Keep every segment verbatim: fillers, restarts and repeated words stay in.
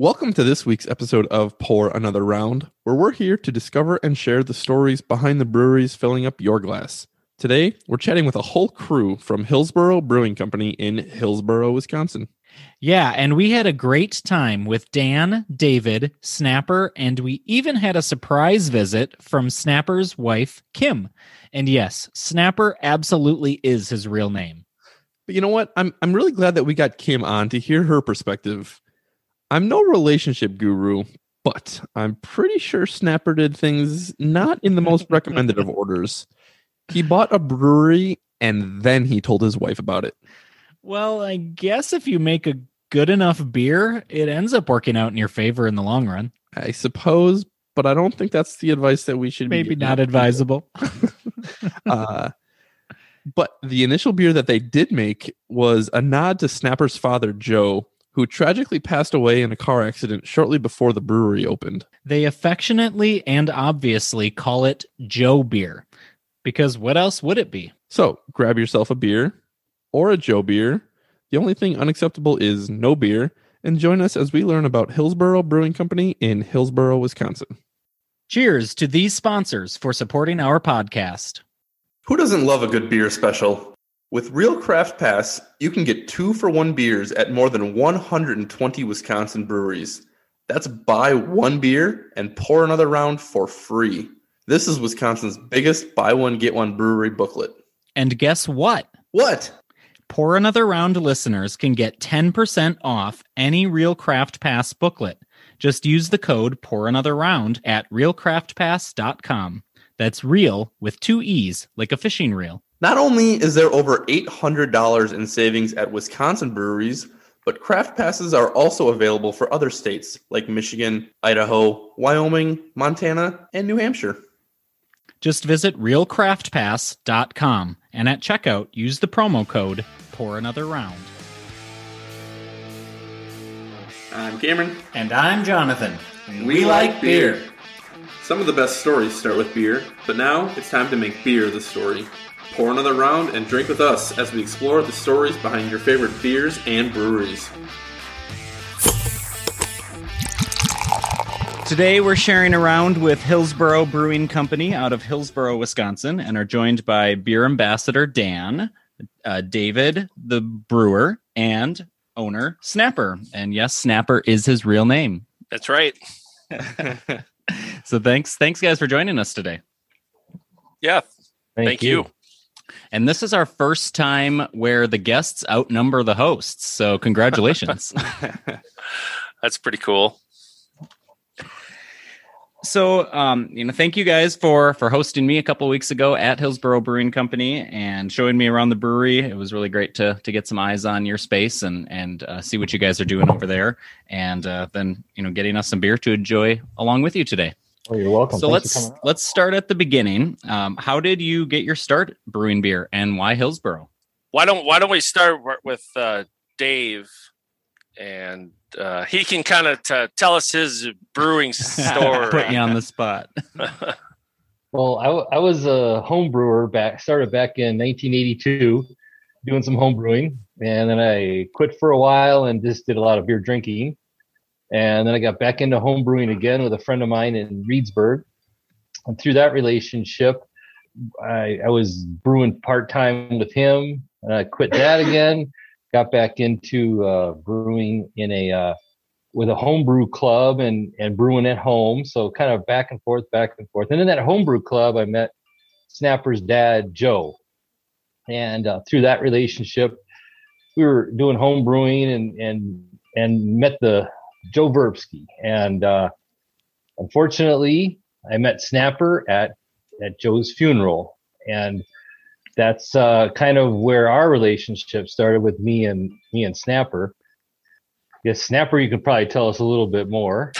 Welcome to this week's episode of Pour Another Round, where we're here to discover and share the stories behind the breweries filling up your glass. Today, we're chatting with a whole crew from Hillsboro Brewing Company in Hillsboro, Wisconsin. Yeah, and we had a great time with Dan, David, Snapper, and we even had a surprise visit from Snapper's wife, Kim. And yes, Snapper absolutely is his real name. But you know what? I'm I'm really glad that we got Kim on to hear her perspective. I'm no relationship guru, but I'm pretty sure Snapper did things not in the most recommended of orders. He bought a brewery, and then he told his wife about it. Well, I guess if you make a good enough beer, it ends up working out in your favor in the long run. I suppose, but I don't think that's the advice that we should Maybe be Maybe not advisable. uh, but the initial beer that they did make was a nod to Snapper's father, Joe, who tragically passed away in a car accident shortly before the brewery opened. They affectionately and obviously call it Joe beer, because what else would it be? So grab yourself a beer or a Joe beer. The only thing unacceptable is no beer, and join us as we learn about Hillsboro Brewing Company in Hillsboro, Wisconsin. Cheers to these sponsors for supporting our podcast. Who doesn't love a good beer special? With Real Craft Pass, you can get two for one beers at more than one hundred twenty Wisconsin breweries. That's buy one beer and pour another round for free. This is Wisconsin's biggest buy one, get one brewery booklet. And guess what? What? Pour Another Round listeners can get ten percent off any Real Craft Pass booklet. Just use the code Pour Another Round at real craft pass dot com. That's real with two E's, like a fishing reel. Not only is there over eight hundred dollars in savings at Wisconsin breweries, but craft passes are also available for other states like Michigan, Idaho, Wyoming, Montana, and New Hampshire. Just visit real craft pass dot com and at checkout, use the promo code Pour Another Round. I'm Cameron. And I'm Jonathan. And we, we like beer. beer. Some of the best stories start with beer, but now it's time to make beer the story. Pour another round and drink with us as we explore the stories behind your favorite beers and breweries. Today we're sharing a round with Hillsboro Brewing Company out of Hillsboro, Wisconsin, and are joined by beer ambassador Dan, uh, David, the brewer, and owner Snapper. And yes, Snapper is his real name. That's right. So thanks, thanks guys for joining us today. Yeah, thank, thank you. you. And this is our first time where the guests outnumber the hosts. So congratulations. That's pretty cool. So, um, you know, thank you guys for, for hosting me a couple of weeks ago at Hillsboro Brewing Company and showing me around the brewery. It was really great to to get some eyes on your space and, and uh, see what you guys are doing over there. And uh, then, you know, getting us some beer to enjoy along with you today. Oh, you're welcome. So Thanks let's let's start at the beginning. Um, how did you get your start brewing beer, and why Hillsboro? Why don't Why don't we start with uh, Dave, and uh, he can kind of t- tell us his brewing story. Put you on the spot. Well, I, w- I was a home brewer back started back in nineteen eighty-two, doing some home brewing, and then I quit for a while and just did a lot of beer drinking. And then I got back into home brewing again with a friend of mine in Reedsburg. And through that relationship, I, I was brewing part-time with him. And I quit that again, got back into uh, brewing in a uh, with a homebrew club and, and brewing at home. So kind of back and forth, back and forth. And in that homebrew club, I met Snapper's dad, Joe. And uh, through that relationship, we were doing home brewing and, and, and met the... Joe Verbsky, and uh, unfortunately, I met Snapper at at Joe's funeral, and that's uh, kind of where our relationship started with me and me and Snapper. Yes, Snapper, you could probably tell us a little bit more.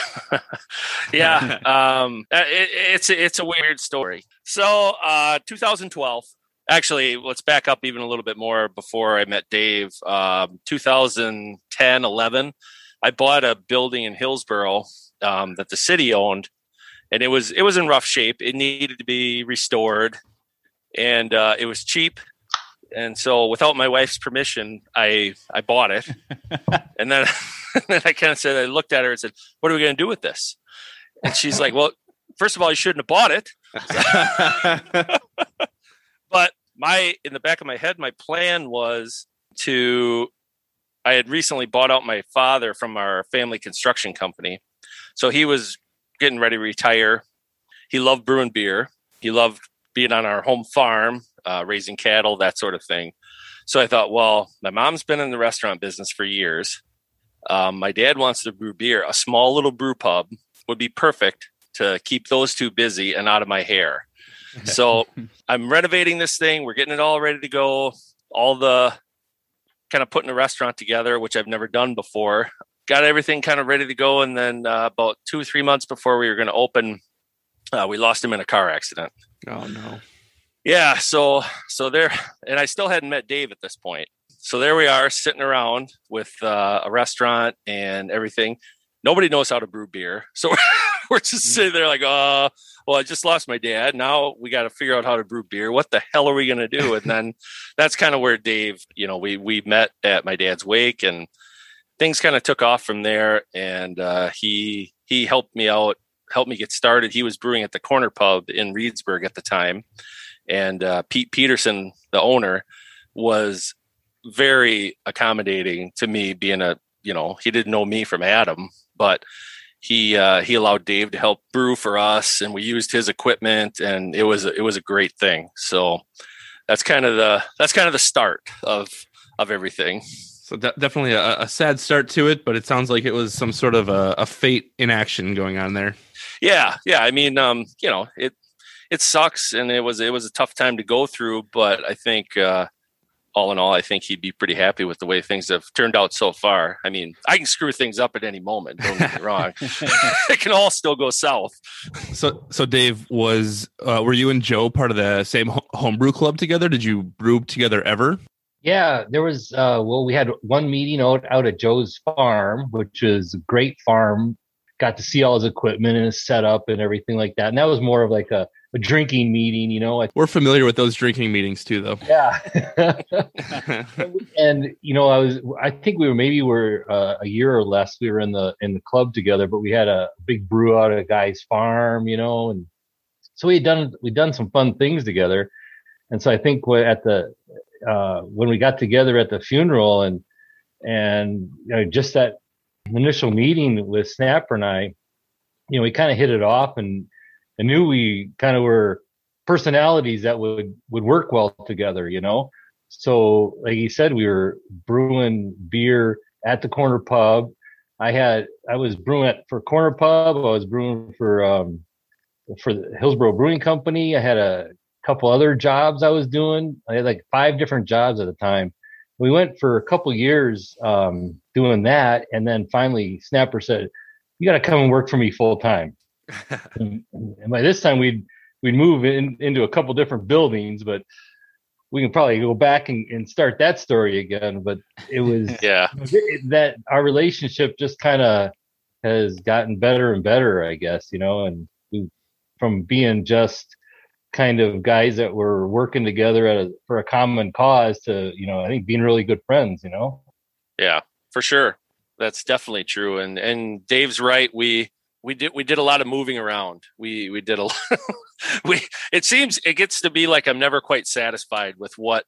yeah, um, it, it's it's a weird story. So, uh, twenty twelve. Actually, let's back up even a little bit more before I met Dave. Um, two thousand ten, eleven. I bought a building in Hillsboro um, that the city owned, and it was it was in rough shape. It needed to be restored, and uh, it was cheap. And so, without my wife's permission, I I bought it, and then And then I kind of said, I looked at her and said, what are we going to do with this? And she's like, well, first of all, you shouldn't have bought it. But my, in the back of my head, my plan was to, I had recently bought out my father from our family construction company. So he was getting ready to retire. He loved brewing beer. He loved being on our home farm, uh, raising cattle, that sort of thing. So I thought, well, my mom's been in the restaurant business for years. Um, my dad wants to brew beer. A small little brew pub would be perfect to keep those two busy and out of my hair. So I'm renovating this thing. We're getting it all ready to go. All the kind of putting a restaurant together, which I've never done before. Got everything kind of ready to go. And then uh, about two or three months before we were going to open, uh, we lost him in a car accident. Oh, no. Yeah. So, so there, and I still hadn't met Dave at this point. So there we are sitting around with uh, a restaurant and everything. Nobody knows how to brew beer. So we're just sitting there like, oh, well, I just lost my dad. Now we got to figure out how to brew beer. What the hell are we going to do? And then that's kind of where Dave, you know, we, we met at my dad's wake and things kind of took off from there. And uh, he, he helped me out, helped me get started. He was brewing at the Corner Pub in Reedsburg at the time. And uh, Pete Peterson, the owner, was very accommodating to me being a, you know, he didn't know me from Adam, but he uh, he allowed Dave to help brew for us, and we used his equipment, and it was it was a great thing. So that's kind of the that's kind of the start of of everything. So de- definitely a, a sad start to it, but it sounds like it was some sort of a, a fate in action going on there. Yeah, yeah. I mean, um, you know, it it sucks, and it was it was a tough time to go through, but I think. Uh, All in all, I think he'd be pretty happy with the way things have turned out so far. I mean, I can screw things up at any moment. Don't get me wrong; it can all still go south. So, so Dave was. Uh, were you and Joe part of the same homebrew club together? Did you brew together ever? Yeah, there was. Uh, well, we had one meeting out out at Joe's farm, which is a great farm. Got to see all his equipment and his setup and everything like that. And that was more of like a, a drinking meeting, you know. We're familiar with those drinking meetings too, though. Yeah. And, you know, I was, I think we were, maybe we're uh, a year or less. We were in the, in the club together, but we had a big brew out at a guy's farm, you know. And so we had done, we'd done some fun things together. And so I think at the, uh, when we got together at the funeral and, and, you know, just that, initial meeting with Snapper and I, you know, we kind of hit it off and I knew we kind of were personalities that would, would work well together, you know? So like you said, we were brewing beer at the Corner Pub. I had, I was brewing it for Corner Pub. I was brewing for, um, for the Hillsboro Brewing Company. I had a couple other jobs I was doing. I had like five different jobs at the time. We went for a couple years um, doing that, and then finally Snapper said, "You got to come and work for me full time." and, and by this time, we'd we'd move in, into a couple different buildings, but we can probably go back and, and start that story again. But it was yeah it, that our relationship just kind of has gotten better and better, I guess, you know, and we, from being just kind of guys that were working together at a, for a common cause to, you know, I think being really good friends, you know? Yeah, for sure. That's definitely true. And, and Dave's right. We, we did, we did a lot of moving around. We, we did a lot. we, it seems it gets to be like, I'm never quite satisfied with what,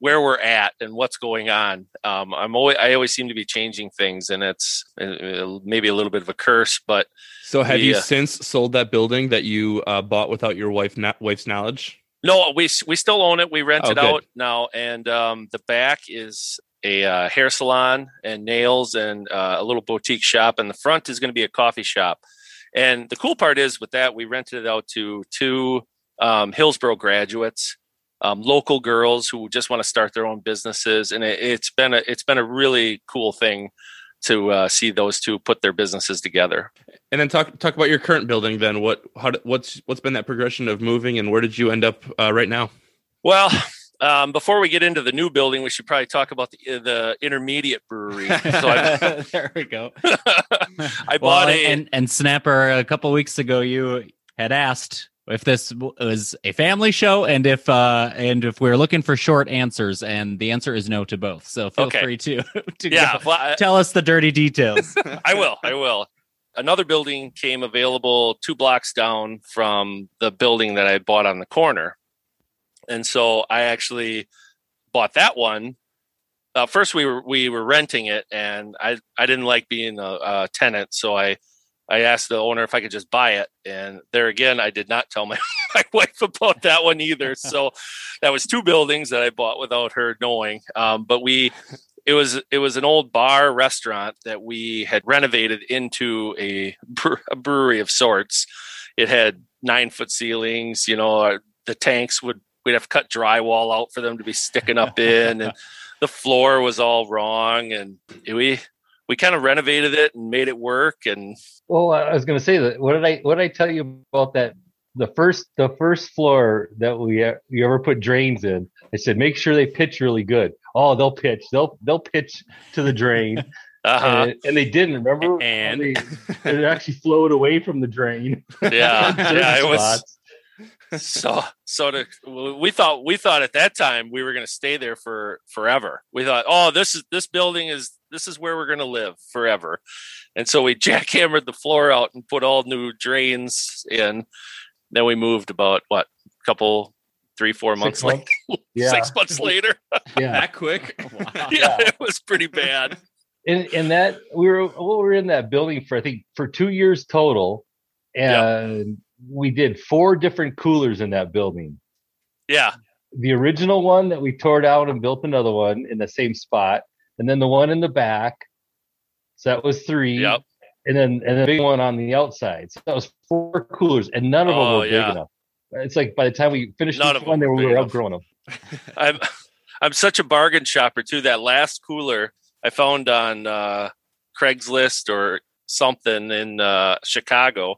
where we're at and what's going on. Um, I'm always, I always seem to be changing things, and it's uh, maybe a little bit of a curse, but. So have we, you uh, since sold that building that you uh, bought without your wife, not wife's knowledge? No, we, we still own it. We rent oh, it good. out now. And um, the back is a uh, hair salon and nails and uh, a little boutique shop. And the front is going to be a coffee shop. And the cool part is with that, we rented it out to two um, Hillsboro graduates. Um, local girls who just want to start their own businesses, and it, it's been a it's been a really cool thing to uh, see those two put their businesses together. And then talk talk about your current building. Then what how what's what's been that progression of moving, and where did you end up uh, right now? Well, um, before we get into the new building, we should probably talk about the the intermediate brewery. So I, there we go. I well, bought a and, and Snapper a couple weeks ago. You had asked if this was a family show, and if uh, and if we're looking for short answers, and the answer is no to both. So feel okay. free to, to yeah, well, I, tell us the dirty details. I will. I will. Another building came available two blocks down from the building that I bought on the corner. And so I actually bought that one. Uh, first, we were we were renting it, and I, I didn't like being a, a tenant, so I I asked the owner if I could just buy it. And there again, I did not tell my, my wife about that one either. So that was two buildings that I bought without her knowing. Um, but we, it was, it was an old bar restaurant that we had renovated into a, a brewery of sorts. It had nine foot ceilings, you know, the tanks would, we'd have to cut drywall out for them to be sticking up in, and the floor was all wrong. And we, We kind of renovated it and made it work. And well, I was going to say that. What did I what did I tell you about that? The first the first floor that we you ever put drains in, I said make sure they pitch really good. Oh, they'll pitch. They'll they'll pitch to the drain. Uh-huh. And, and they didn't. Remember? And they, it actually flowed away from the drain. Yeah, yeah, it was. so so to, we thought we thought at that time we were going to stay there for forever. We thought, oh, this is this building is this is where we're going to live forever. And so we jackhammered the floor out and put all new drains in. Then we moved about what a couple three four months six later months? Yeah. six months later yeah that quick wow. yeah, yeah it was pretty bad. And and that we were we were in that building for I think for two years total, and yep. we did four different coolers in that building. Yeah. The original one that we tore down and built another one in the same spot. And then the one in the back. So that was three. Yep. And then and the big one on the outside. So that was four coolers, and none of them oh, were yeah. big enough. It's like by the time we finished each one, they were outgrowing them. I'm I'm such a bargain shopper too. That last cooler I found on uh, Craigslist or something in uh, Chicago.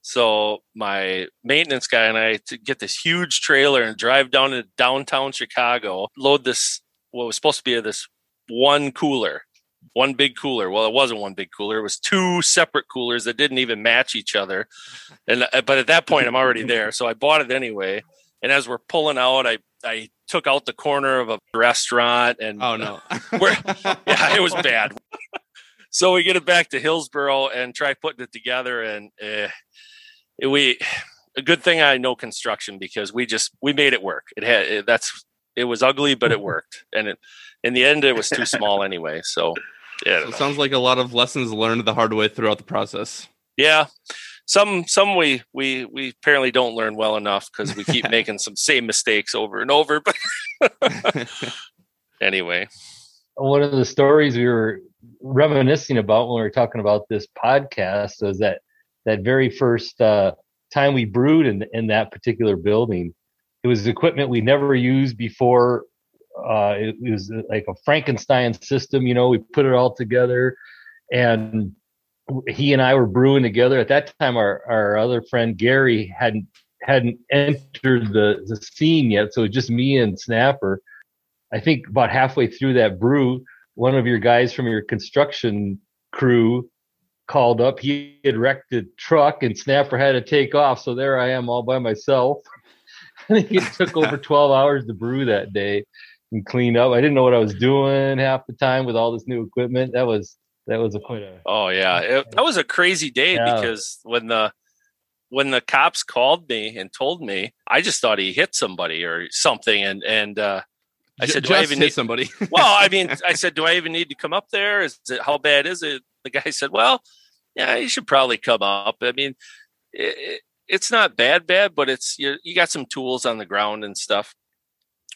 So my maintenance guy and I to get this huge trailer and drive down to downtown Chicago, load this, what was supposed to be this one cooler, one big cooler. Well, it wasn't one big cooler. It was two separate coolers that didn't even match each other. And, but at that point I'm already there. So I bought it anyway. And as we're pulling out, I, I took out the corner of a restaurant and oh no, we're, yeah, it was bad. So we get it back to Hillsboro and try putting it together. And, eh, We, a good thing I know construction because we just, we made it work. It had, it, that's, it was ugly, but it worked. And it, in the end, it was too small anyway. So, yeah. So it sounds like a lot of lessons learned the hard way throughout the process. Yeah. Some, some we, we, we apparently don't learn well enough because we keep making some same mistakes over and over. But anyway. One of the stories we were reminiscing about when we were talking about this podcast was that That very first uh, time we brewed in in that particular building, it was equipment we never used before. Uh, it, it was like a Frankenstein system, you know. We put it all together, and he and I were brewing together. At that time, our our other friend Gary hadn't hadn't entered the, the scene yet, so it was just me and Snapper. I think about halfway through that brew, one of your guys from your construction crew called up. He had wrecked the truck and Snapper had to take off, so there I am all by myself. I think it took over twelve hours to brew that day and clean up. I didn't know what I was doing half the time with all this new equipment. That was that was a point of oh yeah it, that was a crazy day yeah. because when the when the cops called me and told me, I just thought he hit somebody or something, and and uh I said, do I even need somebody? Well, I mean, I said, do I even need to come up there? Is it, how bad is it? The guy said, well, yeah, you should probably come up. I mean, it, it's not bad, bad, but it's, you you got some tools on the ground and stuff.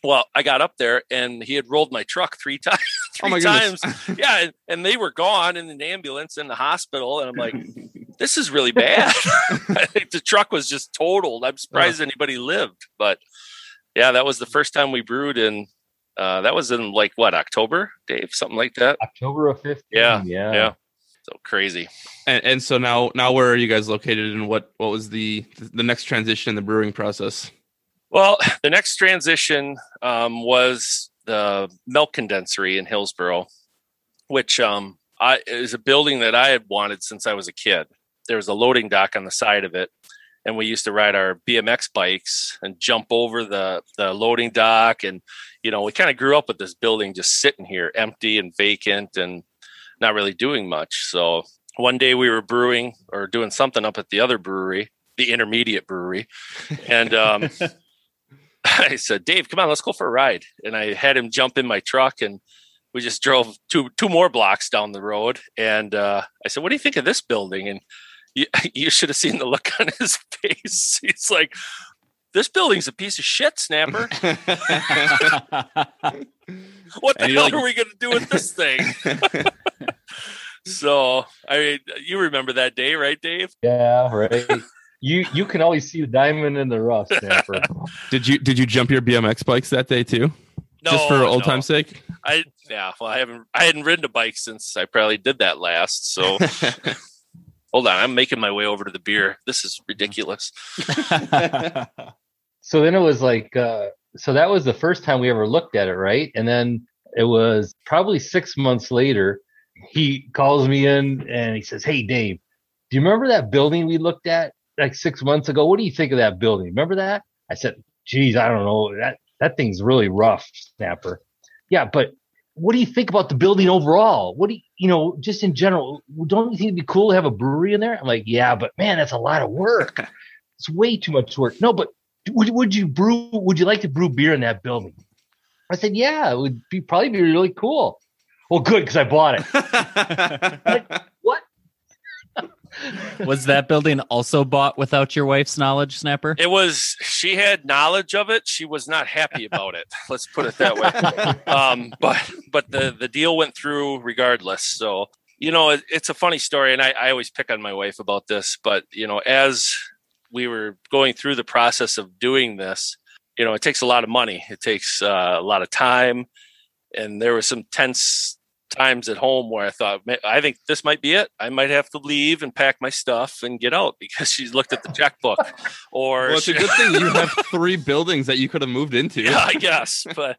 Well, I got up there and he had rolled my truck three times, three oh my times. Yeah. And, and they were gone in an ambulance in the hospital. And I'm like, this is really bad. I think the truck was just totaled. I'm surprised yeah. anybody lived, but yeah, that was the first time we brewed in. Uh, that was in like what, October, Dave, something like that. October of fifteen. Yeah, yeah, yeah. So crazy. And and so now, now where are you guys located, and what, what was the the next transition in the brewing process? Well, the next transition um, was the milk condensery in Hillsboro, which um, I, is a building that I had wanted since I was a kid. There was a loading dock on the side of it, and we used to ride our B M X bikes and jump over the, the loading dock. And, you know, we kind of grew up with this building just sitting here empty and vacant and not really doing much. So one day we were brewing or doing something up at the other brewery, the intermediate brewery. And um, I said, Dave, come on, let's go for a ride. And I had him jump in my truck, and we just drove two two more blocks down the road. And uh, I said, what do you think of this building? And you, you should have seen the look on his face. He's like, this building's a piece of shit, Snapper. What the hell like- are we going to do with this thing? So, I mean, you remember that day, right, Dave? Yeah, right. You you can always see the diamond in the rough, Snapper. Did you did you jump your B M X bikes that day too? No, just for old no. time's sake. I yeah, well, I haven't I hadn't ridden a bike since I probably did that last. So hold on, I'm making my way over to the beer. This is ridiculous. So then it was like, uh, so that was the first time we ever looked at it, right? And then it was probably six months later. He calls me in and he says, "Hey, Dave, do you remember that building we looked at like six months ago? What do you think of that building? Remember that?" I said, "Geez, I don't know. That that thing's really rough, Snapper." "Yeah, but what do you think about the building overall? What do you, you know, just in general? Don't you think it'd be cool to have a brewery in there?" I'm like, "Yeah, but man, that's a lot of work. It's way too much work." "No, but would would you brew? Would you like to brew beer in that building?" I said, "Yeah, it would be probably be really cool." "Well, good, because I bought it." Like, what? Was that building also bought without your wife's knowledge, Snapper? It was. She had knowledge of it. She was not happy about it. Let's put it that way. Um, but but the, the deal went through regardless. So, you know, it, it's a funny story. And I, I always pick on my wife about this. But, you know, as we were going through the process of doing this, you know, it takes a lot of money. It takes uh, a lot of time. And there were some tense times at home where I thought, I think this might be it. I might have to leave and pack my stuff and get out because she's looked at the checkbook. Or well, it's she- a good thing you have three buildings that you could have moved into. Yeah, I guess. But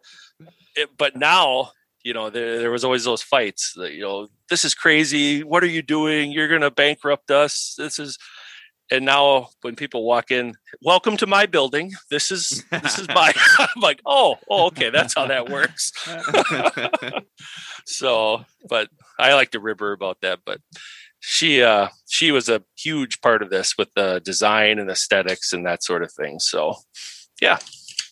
it, but now, you know, there, there was always those fights that, you know, this is crazy. What are you doing? You're going to bankrupt us. This is. And now when people walk in, welcome to my building. This is this is my. I'm like, oh, oh, okay, that's how that works. So, but I like to rib her about that. But she uh, she was a huge part of this with the design and aesthetics and that sort of thing. So, yeah,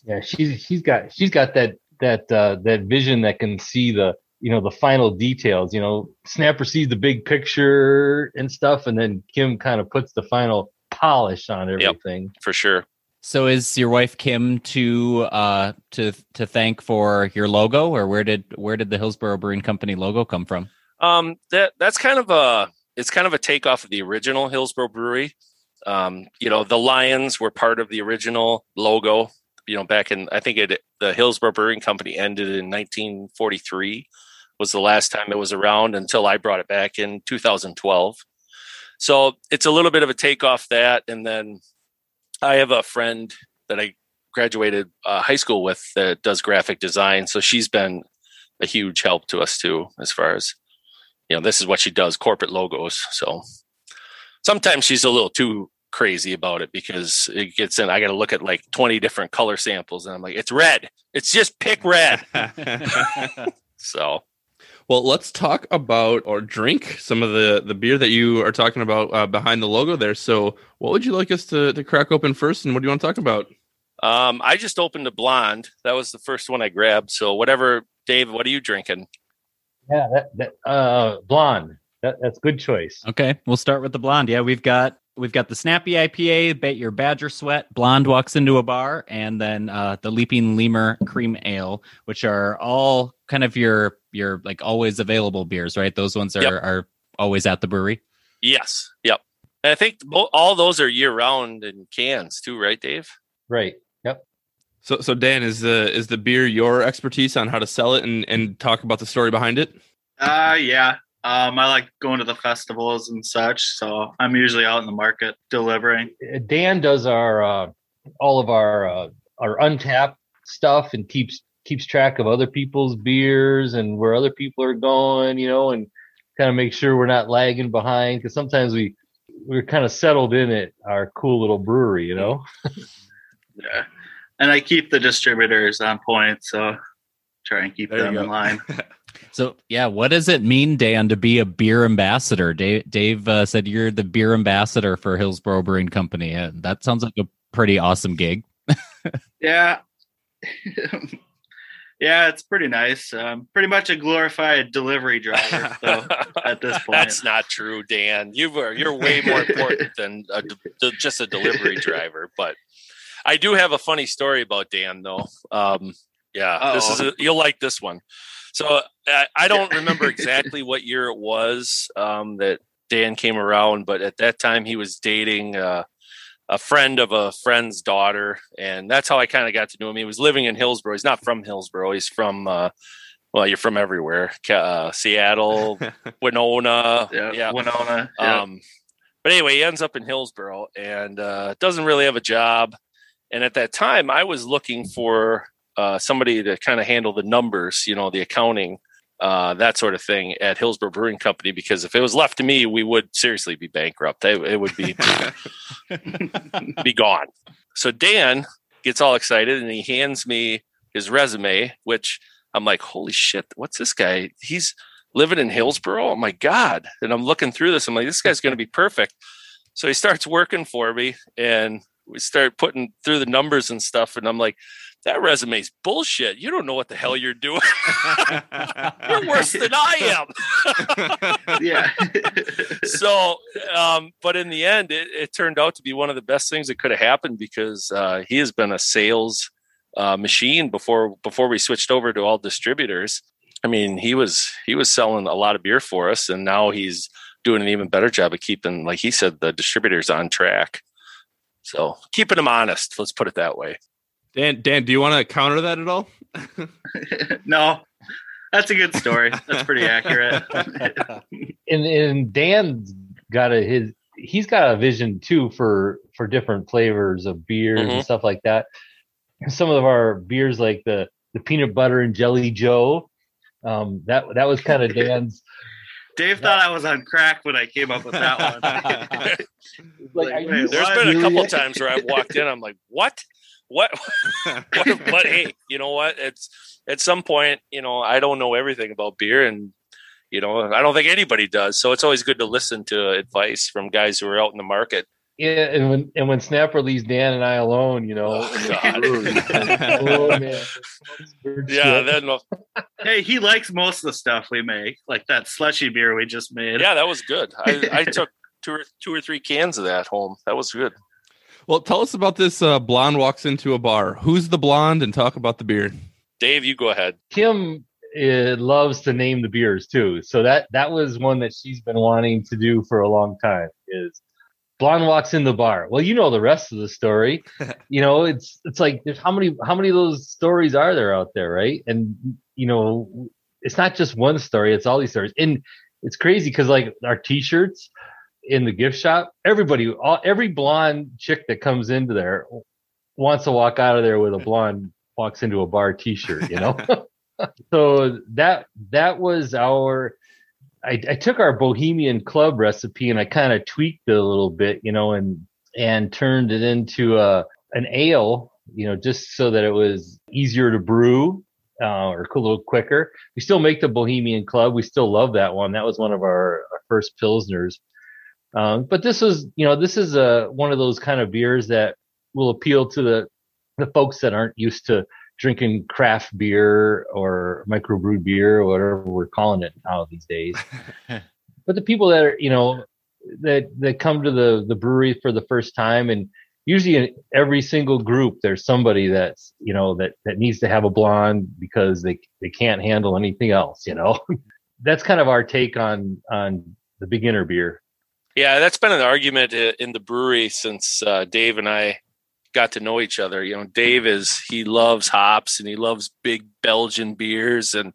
yeah, she's she's got she's got that that uh, that vision that can see the you know the final details. You know, Snapper sees the big picture and stuff, and then Kim kind of puts the final polish on everything. Yep, for sure. So is your wife Kim to uh to to thank for your logo, or where did where did the Hillsboro Brewing Company logo come from? Um that that's kind of a it's kind of a takeoff of the original Hillsboro Brewery. Um you know, the lions were part of the original logo, you know, back in I think it the Hillsboro Brewing Company ended in nineteen forty-three. Was the last time it was around until I brought it back in two thousand twelve. So it's a little bit of a takeoff that. And then I have a friend that I graduated uh, high school with that does graphic design. So she's been a huge help to us too, as far as, you know, this is what she does, corporate logos. So sometimes she's a little too crazy about it because it gets in, I got to look at like twenty different color samples and I'm like, it's red. It's just pick red. So. Well, let's talk about or drink some of the, the beer that you are talking about uh, behind the logo there. So what would you like us to, to crack open first? And what do you want to talk about? Um, I just opened a blonde. That was the first one I grabbed. So whatever, Dave, what are you drinking? Yeah, that, that uh, blonde. That, that's a good choice. Okay, we'll start with the blonde. Yeah, we've got we've got the Snappy I P A, Bet Your Badger Sweat, Blonde Walks Into a Bar, and then uh, the Leaping Lemur Cream Ale, which are all kind of your... your like always available beers, right? Those ones are, yep. are always at the brewery. Yes. Yep. And I think all those are year round in cans too, right, Dave? Right. Yep. So, so Dan, is the, is the beer your expertise on how to sell it and, and talk about the story behind it? Uh, yeah. Um, I like going to the festivals and such. So I'm usually out in the market delivering. Dan does our, uh, all of our, uh, our untapped stuff and keeps, keeps track of other people's beers and where other people are going, you know, and kind of make sure we're not lagging behind. Cause sometimes we, we're kind of settled in at our cool little brewery, you know? Yeah. And I keep the distributors on point, so try and keep there them in line. So, yeah, what does it mean, Dan, to be a beer ambassador? Dave, Dave uh, said you're the beer ambassador for Hillsboro Brewing Company. Uh, that sounds like a pretty awesome gig. Yeah. Yeah, it's pretty nice. Um, pretty much a glorified delivery driver. So at this point, that's not true, Dan. You were you're way more important than a, just a delivery driver. But I do have a funny story about Dan, though. Um, yeah, Uh-oh. this is a, you'll like this one. So I, I don't remember exactly what year it was um, that Dan came around, but at that time he was dating Uh, a friend of a friend's daughter. And that's how I kind of got to know him. He was living in Hillsboro. He's not from Hillsboro. He's from, uh, well, you're from everywhere. Uh, Seattle, Winona. Yep, yeah. Winona. Yep. Um, but anyway, he ends up in Hillsboro and uh, doesn't really have a job. And at that time I was looking for uh, somebody to kind of handle the numbers, you know, the accounting, uh, that sort of thing at Hillsboro Brewing Company, because if it was left to me, we would seriously be bankrupt. It, it would be be gone. So Dan gets all excited and he hands me his resume, which I'm like, holy shit, what's this guy? He's living in Hillsboro. Oh my God. And I'm looking through this. I'm like, this guy's going to be perfect. So he starts working for me and we start putting through the numbers and stuff. And I'm like, that resume's bullshit. You don't know what the hell you're doing. You're worse than I am. Yeah. So, um, but in the end, it, it turned out to be one of the best things that could have happened, because uh, he has been a sales uh, machine before before we switched over to all distributors. I mean, he was he was selling a lot of beer for us, and now he's doing an even better job of keeping, like he said, the distributors on track. So keeping them honest, let's put it that way. Dan, Dan, do you want to counter that at all? No, that's a good story. That's pretty accurate. and, and Dan's got a his he's got a vision too for for different flavors of beers mm-hmm. and stuff like that. Some of our beers, like the the peanut butter and jelly Joe, um, that that was kind of Dan's. Dave thought I was on crack when I came up with that one. like, like, wait, there's what? been a couple times where I've walked in, I'm like, what? What, what, but hey, you know what? It's at some point, you know, I don't know everything about beer, and you know, I don't think anybody does. So it's always good to listen to advice from guys who are out in the market. Yeah, and when and when Snapper leaves Dan and I alone, you know, oh, God. oh, man. yeah, then we'll... hey, he likes most of the stuff we make, like that slushy beer we just made. Yeah, that was good. I, I took two or two or three cans of that home. That was good. Well, tell us about this uh, blonde walks into a bar. Who's the blonde? And talk about the beer. Dave, you go ahead. Kim uh, loves to name the beers, too. So that, that was one that she's been wanting to do for a long time, is blonde walks in the bar. Well, you know the rest of the story. You know, it's it's like, there's how many how many of those stories are there out there, right? And, you know, it's not just one story. It's all these stories. And it's crazy because, like, our T-shirts in the gift shop, everybody, all, every blonde chick that comes into there wants to walk out of there with a blonde walks into a bar T-shirt, you know? So that, that was our, I, I took our Bohemian Club recipe and I kind of tweaked it a little bit, you know, and, and turned it into a, an ale, you know, just so that it was easier to brew uh, or a little quicker. We still make the Bohemian Club. We still love that one. That was one of our, our first Pilsners. Um, but this was, you know, this is a, one of those kind of beers that will appeal to the, the folks that aren't used to drinking craft beer or microbrewed beer or whatever we're calling it now these days. But the people that are, you know, that, that come to the, the brewery for the first time, and usually in every single group, there's somebody that's, you know, that, that needs to have a blonde because they, they can't handle anything else, you know. That's kind of our take on, on the beginner beer. Yeah, that's been an argument in the brewery since uh, Dave and I got to know each other. You know, Dave is, he loves hops and he loves big Belgian beers, and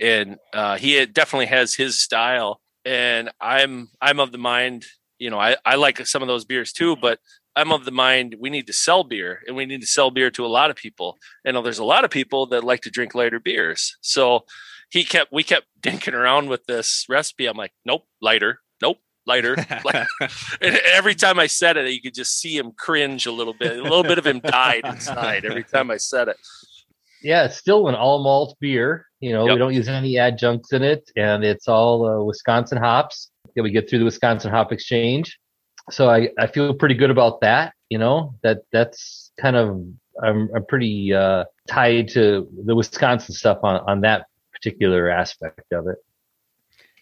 and uh, he definitely has his style. And I'm I'm of the mind, you know, I, I like some of those beers too, but I'm of the mind we need to sell beer, and we need to sell beer to a lot of people. And there's a lot of people that like to drink lighter beers. So he kept we kept dinking around with this recipe. I'm like, nope, lighter. Nope, lighter. Like, and every time I said it, you could just see him cringe a little bit. A little bit of him died inside every time I said it. Yeah, it's still an all malt beer. You know, yep. We don't use any adjuncts in it, and it's all uh, Wisconsin hops that we get through the Wisconsin Hop Exchange. So I, I feel pretty good about that. You know, that that's kind of I'm, I'm pretty uh, tied to the Wisconsin stuff on, on that particular aspect of it.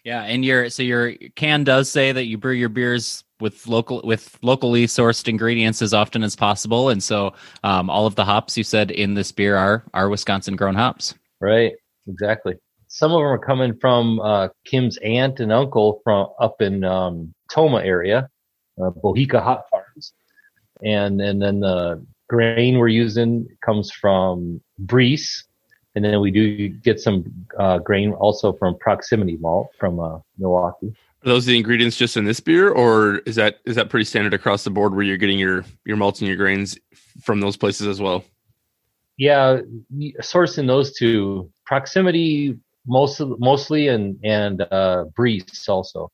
Yeah, and your so your can does say that you brew your beers with local with locally sourced ingredients as often as possible, and so um, all of the hops you said in this beer are are Wisconsin grown hops. Right, exactly. Some of them are coming from uh, Kim's aunt and uncle from up in um, Toma area, uh, Bohica hop farms, and and then the grain we're using comes from Brees. And then we do get some uh, grain also from Proximity Malt from uh, Milwaukee. Are those the ingredients just in this beer, or is that is that pretty standard across the board where you're getting your, your malts and your grains from those places as well? Yeah, sourcing those two, Proximity most mostly and and uh, Breeze also,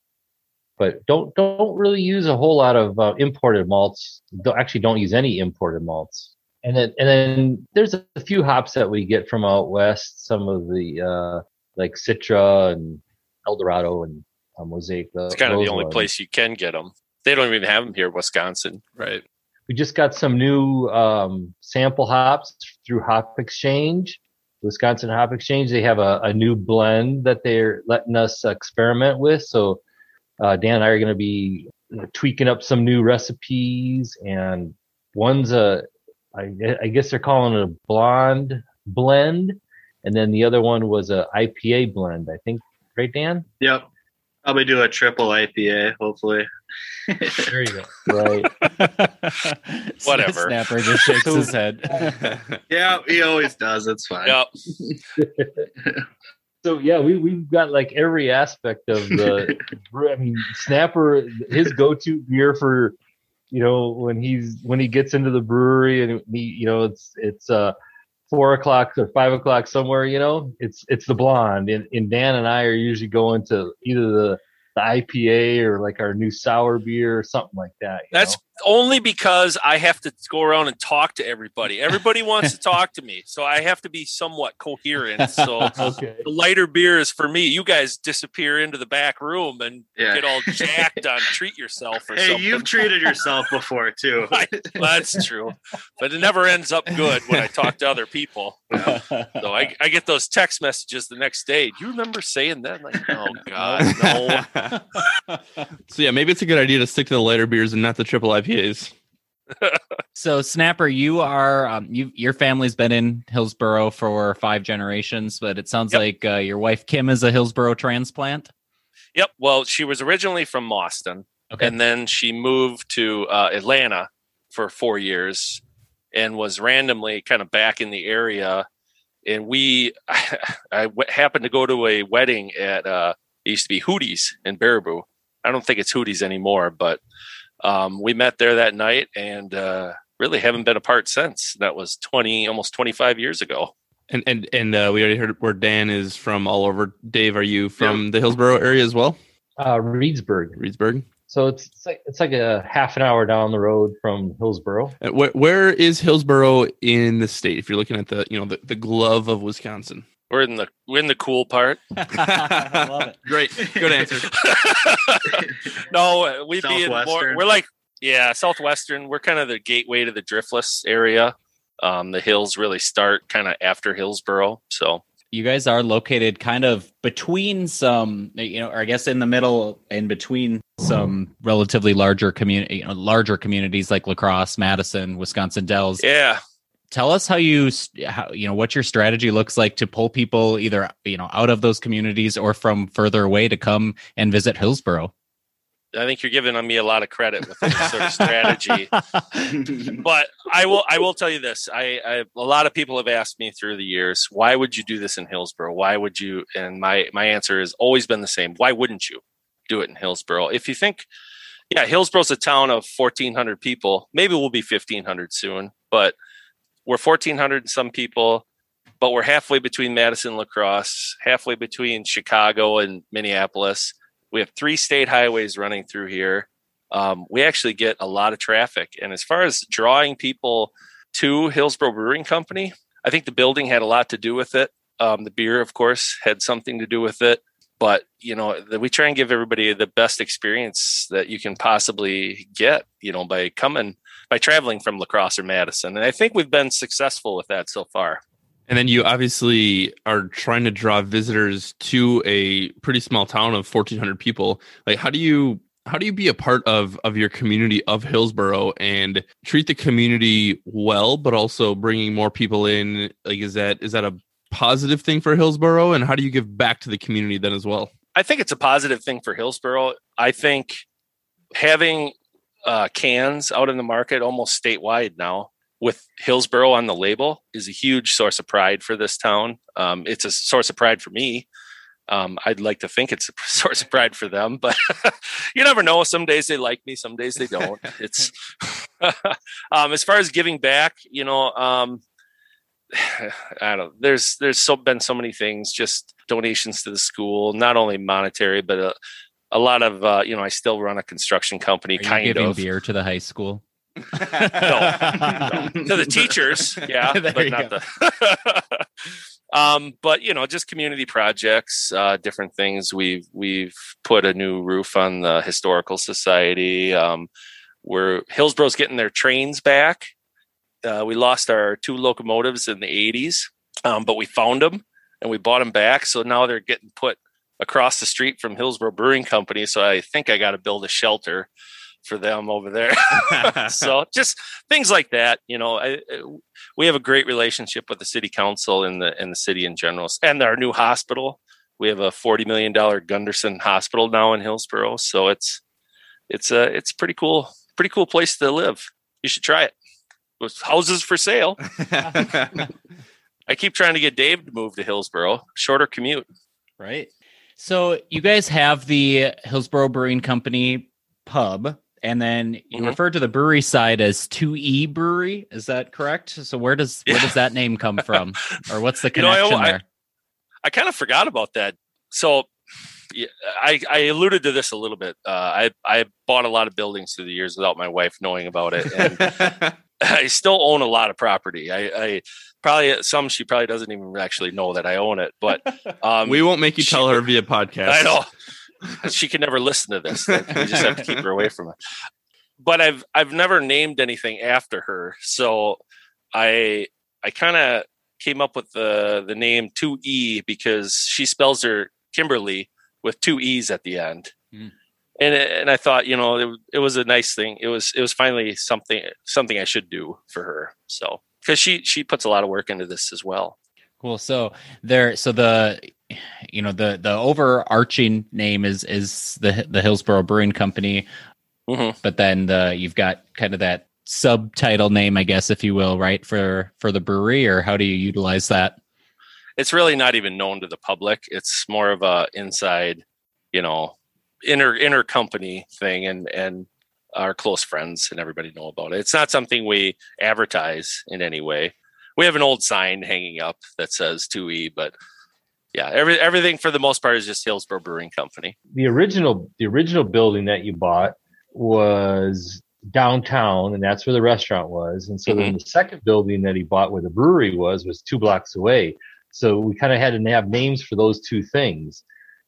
but don't don't really use a whole lot of uh, imported malts. Don't, actually, don't use any imported malts. And then, and then there's a few hops that we get from out west. Some of the uh, like Citra and Eldorado and uh, Mosaic. It's kind of the only ones. Place you can get them. They don't even have them here in Wisconsin, right? We just got some new um, sample hops through Hop Exchange, Wisconsin Hop Exchange. They have a, a new blend that they're letting us experiment with. So uh, Dan and I are going to be tweaking up some new recipes, and one's a I, I guess they're calling it a blonde blend, and then the other one was a I P A blend, I think. Right, Dan? Yep. Probably do a triple I P A, hopefully. There you go. Right. Whatever. Snapper just shakes his head. Yeah, he always does. It's fine. Yep. So, yeah, we, we've got, like, every aspect of the – I mean, Snapper, his go-to beer for – you know, when he's when he gets into the brewery and he, you know, it's it's uh four o'clock or five o'clock somewhere, you know, it's it's the blonde, and, and Dan and I are usually going to either the, the I P A or like our new sour beer or something like that. You That's know? Only because I have to go around and talk to everybody. Everybody wants to talk to me, so I have to be somewhat coherent. So okay. The lighter beer is for me. You guys disappear into the back room and yeah. get all jacked on treat yourself or hey, something. Hey, you've treated yourself before too. I, that's true, but it never ends up good when I talk to other people. Yeah. So I, I get those text messages the next day. Do you remember saying that? Like, oh God, no. So yeah, maybe it's a good idea to stick to the lighter beers and not the triple I P As. So Snapper, you are um, you your family's been in Hillsboro for five generations, but it sounds yep. like uh, your wife Kim is a Hillsboro transplant. Yep. Well, she was originally from Austin, okay. and then she moved to uh, Atlanta for four years and was randomly kind of back in the area. And we, I, I w- happened to go to a wedding at. Uh, It used to be Hootie's in Baraboo. I don't think it's Hootie's anymore, but um, we met there that night and uh, really haven't been apart since. That was twenty, almost twenty-five years ago. And and and uh, we already heard where Dan is from all over. Dave, are you from yeah. the Hillsboro area as well? Uh, Reedsburg. Reedsburg. So it's, it's like it's like a half an hour down the road from Hillsboro. Uh, where, where is Hillsboro in the state? If you're looking at the you know the, the glove of Wisconsin. We're in the we're in the cool part. I love it. Great, good answer. No, we'd be in more. We're like yeah, southwestern. We're kind of the gateway to the Driftless area. Um, the hills really start kind of after Hillsboro. So you guys are located kind of between some, you know, or I guess in the middle and between some relatively larger community, you know, larger communities like La Crosse, Madison, Wisconsin Dells. Yeah. Tell us how you, how, you know, what your strategy looks like to pull people either, you know, out of those communities or from further away to come and visit Hillsboro. I think you're giving me a lot of credit with this sort of strategy, but I will, I will tell you this. I, I, a lot of people have asked me through the years, why would you do this in Hillsboro? Why would you? And my, my answer has always been the same. Why wouldn't you do it in Hillsboro? If you think, yeah, Hillsboro's a town of fourteen hundred people, maybe we'll be fifteen hundred soon, but we're fourteen hundred and some people, but we're halfway between Madison and La Crosse, halfway between Chicago and Minneapolis. We have three state highways running through here. Um, we actually get a lot of traffic. And as far as drawing people to Hillsboro Brewing Company, I think the building had a lot to do with it. Um, the beer, of course, had something to do with it. But, you know, the, we try and give everybody the best experience that you can possibly get, you know, by coming, by traveling from La Crosse or Madison. And I think we've been successful with that so far. And then you obviously are trying to draw visitors to a pretty small town of fourteen hundred people. Like, how do you how do you be a part of, of your community of Hillsboro and treat the community well, but also bringing more people in? Like, is that is that a positive thing for Hillsboro? And how do you give back to the community then as well? I think it's a positive thing for Hillsboro. I think having uh, cans out in the market almost statewide now, with Hillsboro on the label, is a huge source of pride for this town. Um, it's a source of pride for me. Um, I'd like to think it's a source of pride for them, but you never know. Some days they like me, some days they don't. It's um, as far as giving back, you know, um, I don't. There's there's so, been so many things, just donations to the school, not only monetary, but a, a lot of uh, you know. I still run a construction company. Are kind you giving of beer to the high school? no, no, to the teachers, yeah, but not go. the. um, but you know, just community projects, uh, different things. We've we've put a new roof on the historical society. Um, we're Hillsboro's getting their trains back. Uh, we lost our two locomotives in the eighties, um, but we found them and we bought them back. So now they're getting put across the street from Hillsboro Brewing Company. So I think I got to build a shelter for them over there. So just things like that. You know, I, we have a great relationship with the city council and the, and the city in general, and our new hospital. We have a forty million dollars Gunderson hospital now in Hillsboro. So it's, it's a, it's pretty cool, pretty cool place to live. You should try it. With houses for sale. I keep trying to get Dave to move to Hillsboro, shorter commute. Right. So you guys have the Hillsboro Brewing Company pub, and then you mm-hmm. refer to the brewery side as two E Brewery. Is that correct? So where does where yeah. does that name come from, or what's the connection you know, I, there? I, I kind of forgot about that. So I, I alluded to this a little bit. Uh, I I bought a lot of buildings through the years without my wife knowing about it. And I still own a lot of property. I, I probably some she probably doesn't even actually know that I own it. But um, we won't make you she, tell her via podcast. I know. She can never listen to this. Like, we just have to keep her away from it. But I've I've never named anything after her, so I I kind of came up with the the name two E because she spells her Kimberly with two E's at the end. Mm. And and I thought, you know, it, it was a nice thing. It was it was finally something something I should do for her. So because she she puts a lot of work into this as well. Cool. So there. So the you know the the overarching name is is the the Hillsboro Brewing Company, mm-hmm. but then the you've got kind of that subtitle name, I guess, if you will, right for for the brewery, or how do you utilize that? It's really not even known to the public. It's more of a inside, you know. inner inner company thing, and and our close friends and everybody know about it. It's not something we advertise in any way. We have an old sign hanging up that says two E, but yeah, every everything for the most part is just Hillsboro Brewing Company. The original the original building that you bought was downtown, and that's where the restaurant was. And so mm-hmm. then the second building that he bought where the brewery was was two blocks away. So we kind of had to have names for those two things.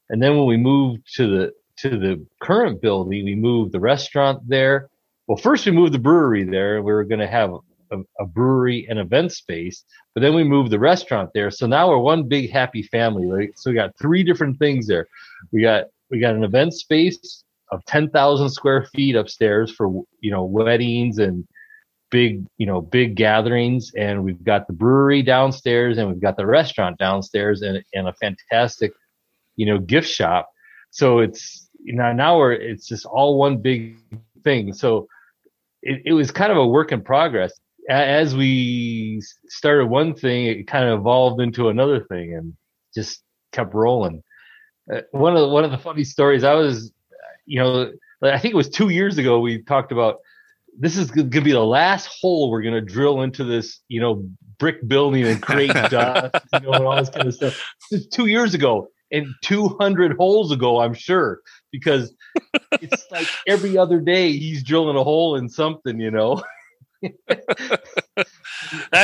And then when we moved to the to the current building, we moved the restaurant there. Well, first we moved the brewery there. We were going to have a, a brewery and event space, but then we moved the restaurant there. So now we're one big happy family. Right? So we got three different things there. We got, we got an event space of ten thousand square feet upstairs for, you know, weddings and big, you know, big gatherings. And we've got the brewery downstairs, and we've got the restaurant downstairs, and, and a fantastic, you know, gift shop. So it's, you know, now we're, it's just all one big thing. So it, it was kind of a work in progress. As we started one thing, it kind of evolved into another thing and just kept rolling. Uh, one of the, one of the funny stories I was, you know, I think it was two years ago, we talked about, this is going to be the last hole we're going to drill into this, you know, brick building and create dust, you know, and all this kind of stuff. Just two years ago. And two hundred holes ago, I'm sure, because it's like every other day he's drilling a hole in something, you know. that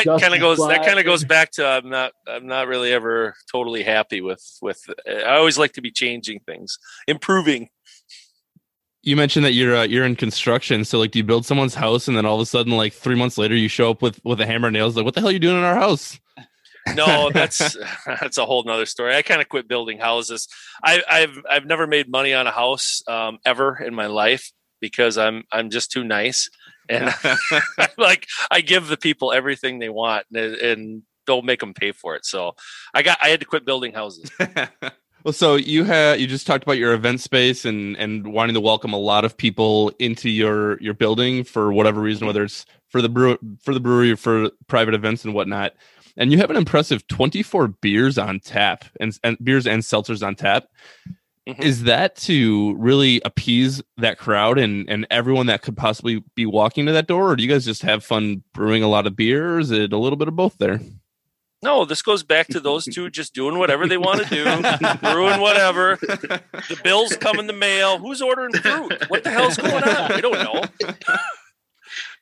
kind of goes. That kind of goes back to I'm not. I'm not really ever totally happy with with. I always like to be changing things, improving. You mentioned that you're uh, you're in construction, so like, do you build someone's house and then all of a sudden, like three months later, you show up with with a hammer and nails? Like, what the hell are you doing in our house? No, that's that's a whole nother story. I kind of quit building houses. I, I've I've never made money on a house um, ever in my life. Because I'm I'm just too nice, and like I give the people everything they want, and, and don't make them pay for it. So I got I had to quit building houses. Well, so you had you just talked about your event space and and wanting to welcome a lot of people into your your building for whatever reason, whether it's for the brew for the brewery or for private events and whatnot. And you have an impressive twenty-four beers on tap, and, and beers and seltzers on tap. Mm-hmm. Is that to really appease that crowd and, and everyone that could possibly be walking to that door? Or do you guys just have fun brewing a lot of beer? Or is it a little bit of both there? No, this goes back to those two just doing whatever they want to do, brewing whatever. The bills come in the mail. Who's ordering fruit? What the hell's going on? We don't know.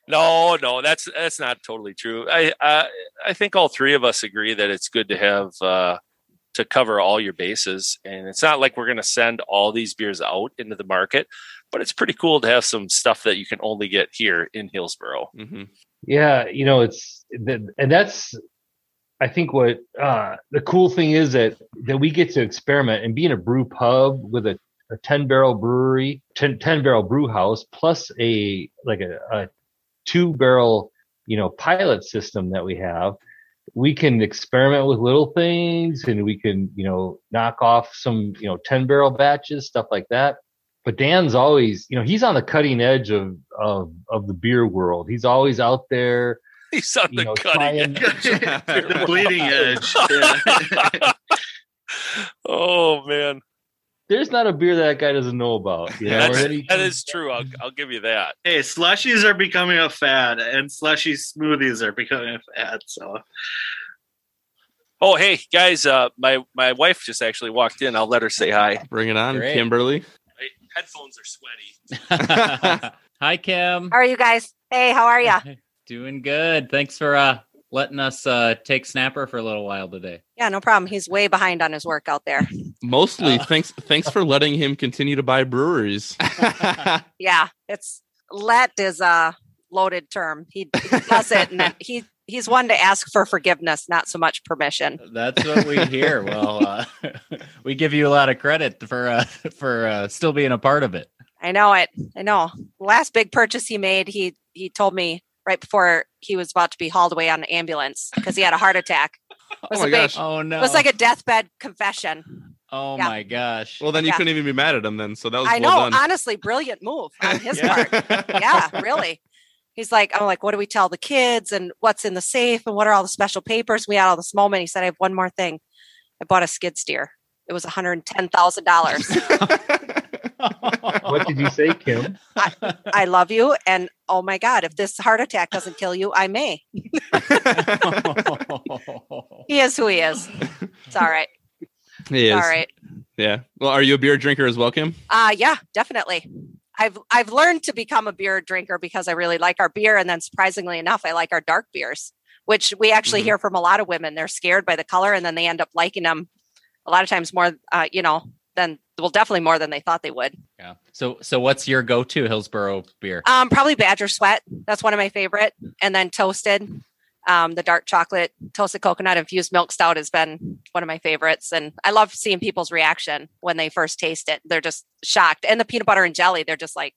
No, no, that's that's not totally true. I, I, I think all three of us agree that it's good to have uh, – to cover all your bases. And it's not like we're going to send all these beers out into the market, but it's pretty cool to have some stuff that you can only get here in Hillsboro. Mm-hmm. Yeah. You know, it's, and that's, I think what uh, the cool thing is that, that we get to experiment and be in a brew pub with a, a ten barrel brewery, ten barrel brew house, plus a, like a, a two barrel, you know, pilot system that we have. We can experiment with little things and we can, you know, knock off some, you know, ten barrel batches, stuff like that. But Dan's always, you know, he's on the cutting edge of, of, of the beer world. He's always out there. He's on the know, cutting trying, edge. The bleeding edge. Oh, man. There's not a beer that guy doesn't know about. You know, that is true. I'll, I'll give you that. Hey, slushies are becoming a fad, and slushy smoothies are becoming a fad. So, oh hey guys, uh, my my wife just actually walked in. I'll let her say hi. Bring it on, great. Kimberly. My headphones are sweaty. Hi, Kim. How are you guys? Hey, how are ya? Doing good. Thanks for uh, letting us uh, take Snapper for a little while today. Yeah, no problem. He's way behind on his work out there. Mostly. Uh, thanks thanks for letting him continue to buy breweries. Yeah, it's let is a loaded term. He, he does it, and he he's one to ask for forgiveness, not so much permission. That's what we hear. Well, uh, we give you a lot of credit for uh, for uh, still being a part of it. I know it. I know. The last big purchase he made, he he told me right before he was about to be hauled away on an ambulance because he had a heart attack. It was, oh my big, gosh. Oh, no. It was like a deathbed confession. Oh, yeah. My gosh. Well, then you yeah. couldn't even be mad at him then. So that was I well know, done. Honestly, brilliant move on his yeah. part. Yeah, really. He's like, I'm like, what do we tell the kids and what's in the safe and what are all the special papers? We had all this moment. He said, I have one more thing. I bought a skid steer. It was one hundred ten thousand dollars. What did you say, Kim? I, I love you. And oh my God, if this heart attack doesn't kill you, I may. He is who he is. It's all right. He it's is. All right. Yeah. Well, are you a beer drinker as well, Kim? Uh, yeah, definitely. I've, I've learned to become a beer drinker because I really like our beer. And then surprisingly enough, I like our dark beers, which we actually mm-hmm. hear from a lot of women. They're scared by the color and then they end up liking them a lot of times more, uh, you know, than well, definitely more than they thought they would. Yeah. So, so what's your go-to Hillsboro beer? Um, probably Badger Sweat. That's one of my favorite. And then toasted, um, the dark chocolate, toasted coconut infused milk stout has been one of my favorites. And I love seeing people's reaction when they first taste it. They're just shocked. And the peanut butter and jelly, they're just like,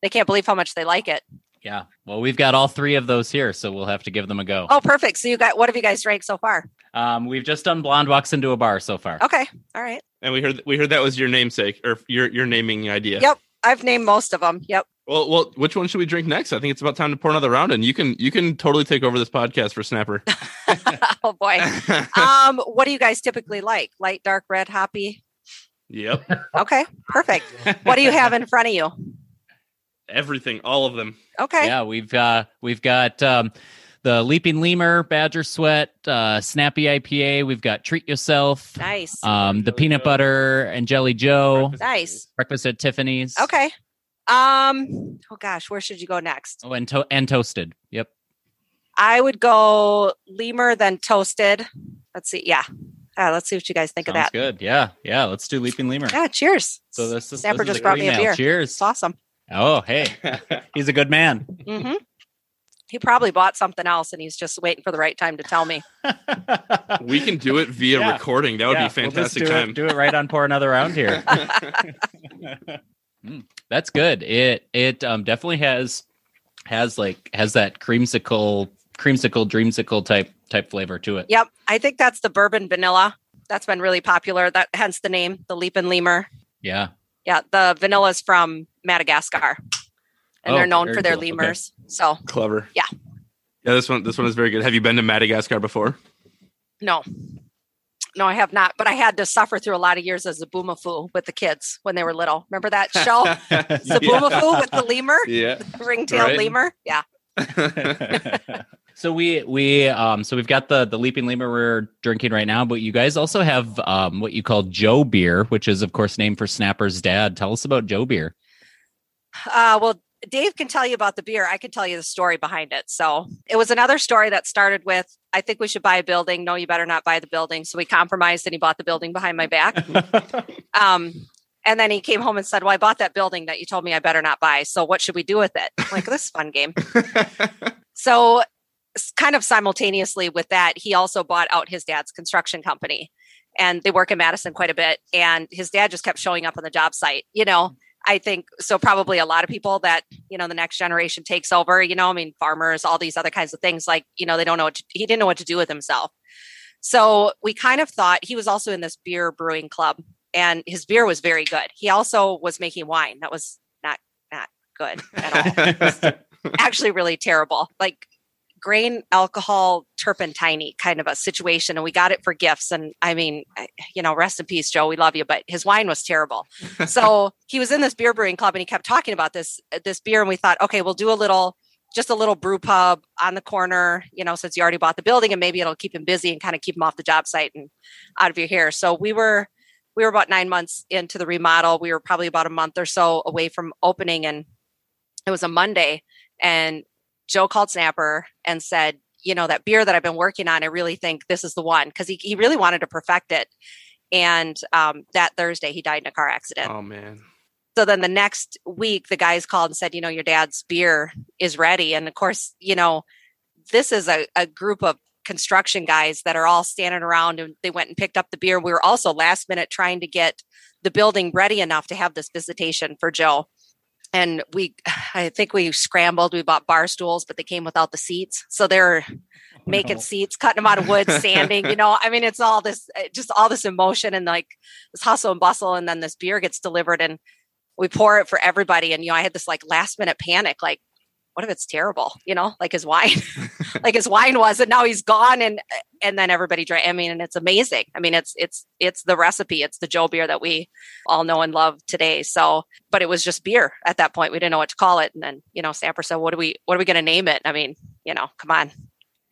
they can't believe how much they like it. Yeah. Well, we've got all three of those here, so we'll have to give them a go. Oh, perfect. So you got, what have you guys drank so far? Um, we've just done Blonde Walks Into a Bar so far. Okay. All right. And we heard we heard that was your namesake or your your naming idea. Yep, I've named most of them. Yep. Well, well, which one should we drink next? I think it's about time to pour another round, and you can you can totally take over this podcast for Snapper. Oh boy, um, what do you guys typically like? Light, dark, red, hoppy. Yep. Okay, perfect. What do you have in front of you? Everything, all of them. Okay. Yeah, we've uh, we've got. Um, the Leaping Lemur, Badger Sweat, uh, Snappy I P A. We've got Treat Yourself. Nice. Um, the Peanut Butter and Jelly Joe. Breakfast nice. At Breakfast at Tiffany's. Okay. Um. Oh, gosh. Where should you go next? Oh, and, to- and Toasted. Yep. I would go Lemur, then Toasted. Let's see. Yeah. Uh, let's see what you guys think Sounds of that. Good. Yeah. Yeah. Let's do Leaping Lemur. Yeah. Cheers. So this is, Snapper this just is brought me a beer. Cheers. It's awesome. Oh, hey. He's a good man. Mm-hmm. He probably bought something else and he's just waiting for the right time to tell me. We can do it via yeah. recording. That would yeah. be a fantastic we'll do time. It, do it right on Pour Another Round here. mm, that's good. It it um, definitely has has like has that creamsicle creamsicle dreamsicle type type flavor to it. Yep. I think that's the bourbon vanilla. That's been really popular. That hence the name, the Leapin' Lemur. Yeah. Yeah, the vanilla's from Madagascar. And oh, they're known for their cool. lemurs. Okay. So clever. Yeah. Yeah, this one this one is very good. Have you been to Madagascar before? No. No, I have not. But I had to suffer through a lot of years as a Zoboomafoo with the kids when they were little. Remember that show? Zoboomafoo yeah. with the lemur? Yeah. The ring-tailed right? lemur. Yeah. So we we um so we've got the the Leaping Lemur we're drinking right now, but you guys also have um what you call Joe beer, which is of course named for Snapper's dad. Tell us about Joe beer. Uh well, Dave can tell you about the beer. I can tell you the story behind it. So it was another story that started with, I think we should buy a building. No, you better not buy the building. So we compromised and he bought the building behind my back. um, and then he came home and said, well, I bought that building that you told me I better not buy. So what should we do with it? I'm like, this is a fun game. So kind of simultaneously with that, he also bought out his dad's construction company and they work in Madison quite a bit. And his dad just kept showing up on the job site, you know, I think so. Probably a lot of people that, you know, the next generation takes over, you know, I mean, farmers, all these other kinds of things like, you know, they don't know what to, he didn't know what to do with himself. So we kind of thought he was also in this beer brewing club and his beer was very good. He also was making wine. That was not, not good at all. Actually really terrible, like grain, alcohol, turpentiney kind of a situation. And we got it for gifts. And I mean, you know, rest in peace, Joe, we love you, but his wine was terrible. So he was in this beer brewing club and he kept talking about this, this beer. And we thought, okay, we'll do a little, just a little brew pub on the corner, you know, since you already bought the building and maybe it'll keep him busy and kind of keep him off the job site and out of your hair. So we were, we were about nine months into the remodel. We were probably about a month or so away from opening. And it was a Monday and Joe called Snapper and said, you know, that beer that I've been working on, I really think this is the one. Cause he, he really wanted to perfect it. And um, that Thursday he died in a car accident. Oh man. So then the next week the guys called and said, you know, your dad's beer is ready. And of course, you know, this is a, a group of construction guys that are all standing around and they went and picked up the beer. We were also last minute trying to get the building ready enough to have this visitation for Joe. And we, I think we scrambled, we bought bar stools, but they came without the seats. So they're making oh, no. seats, cutting them out of wood, sanding, you know, I mean, it's all this, just all this emotion and like this hustle and bustle. And then this beer gets delivered and we pour it for everybody. And, you know, I had this like last minute panic, like, what if it's terrible? You know, like his wine, like his wine was, and now he's gone. And, and then everybody drank. I mean, and it's amazing. I mean, it's, it's, it's the recipe. It's the Joe beer that we all know and love today. So, but it was just beer at that point. We didn't know what to call it. And then, you know, Snapper said, what are we, what are we going to name it? I mean, you know, come on,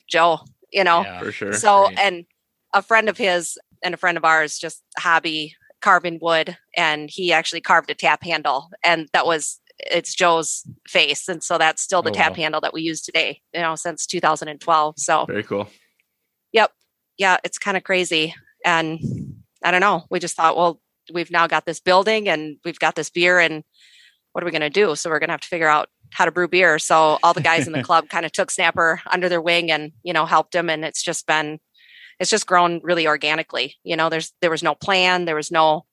Joe, you know, yeah, for sure. So, right. And a friend of his and a friend of ours, just hobby carving wood. And he actually carved a tap handle and that was, it's Joe's face. And so that's still the oh, tap wow. handle that we use today, you know, since two thousand twelve. So very cool. Yep. Yeah. It's kind of crazy. And I don't know, we just thought, well, we've now got this building and we've got this beer and what are we going to do? So we're going to have to figure out how to brew beer. So all the guys in the club kind of took Snapper under their wing and, you know, helped him. And it's just been, it's just grown really organically. You know, there's, there was no plan. There was no,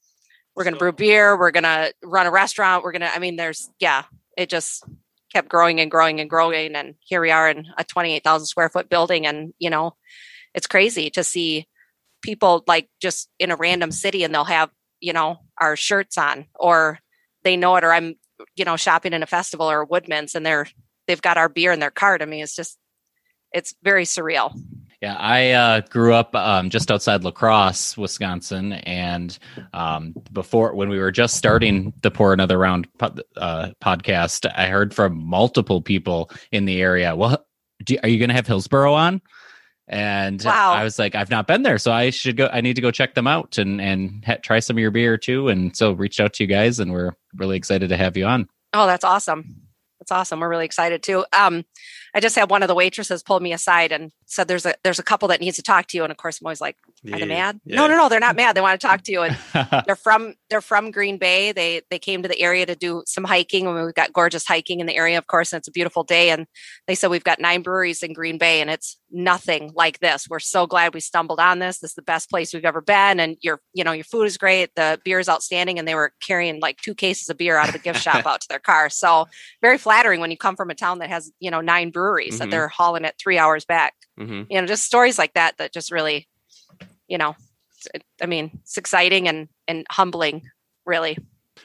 we're going to brew beer. We're going to run a restaurant. We're going to, I mean, there's, yeah, it just kept growing and growing and growing. And here we are in a twenty-eight thousand square foot building. And, you know, it's crazy to see people like just in a random city and they'll have, you know, our shirts on or they know it, or I'm, you know, shopping in a festival or Woodman's and they're, they've got our beer in their cart. I mean, it's just, it's very surreal. Yeah, I uh, grew up um, just outside La Crosse, Wisconsin, and um, before when we were just starting the Pour Another Round pod, uh, podcast, I heard from multiple people in the area. Well, do, are you going to have Hillsboro on? And wow. I was like, I've not been there, so I should go. I need to go check them out and and ha- try some of your beer too. And so reached out to you guys, and we're really excited to have you on. Oh, that's awesome! That's awesome. We're really excited too. Um, I just had one of the waitresses pull me aside and said, "There's a there's a couple that needs to talk to you." And of course, I'm always like, "Are yeah, they mad? Yeah. No, no, no. They're not mad. They want to talk to you." And they're from they're from Green Bay. They they came to the area to do some hiking, and we've got gorgeous hiking in the area, of course. And it's a beautiful day. And they said we've got nine breweries in Green Bay, and it's nothing like this. We're so glad we stumbled on this. This is the best place we've ever been. And your, you know, your food is great. The beer is outstanding. And they were carrying like two cases of beer out of the gift shop out to their car. So very flattering when you come from a town that has, you know, nine breweries mm-hmm. that they're hauling it three hours back, mm-hmm. you know, just stories like that, that just really, you know, I mean, it's exciting and, and humbling really.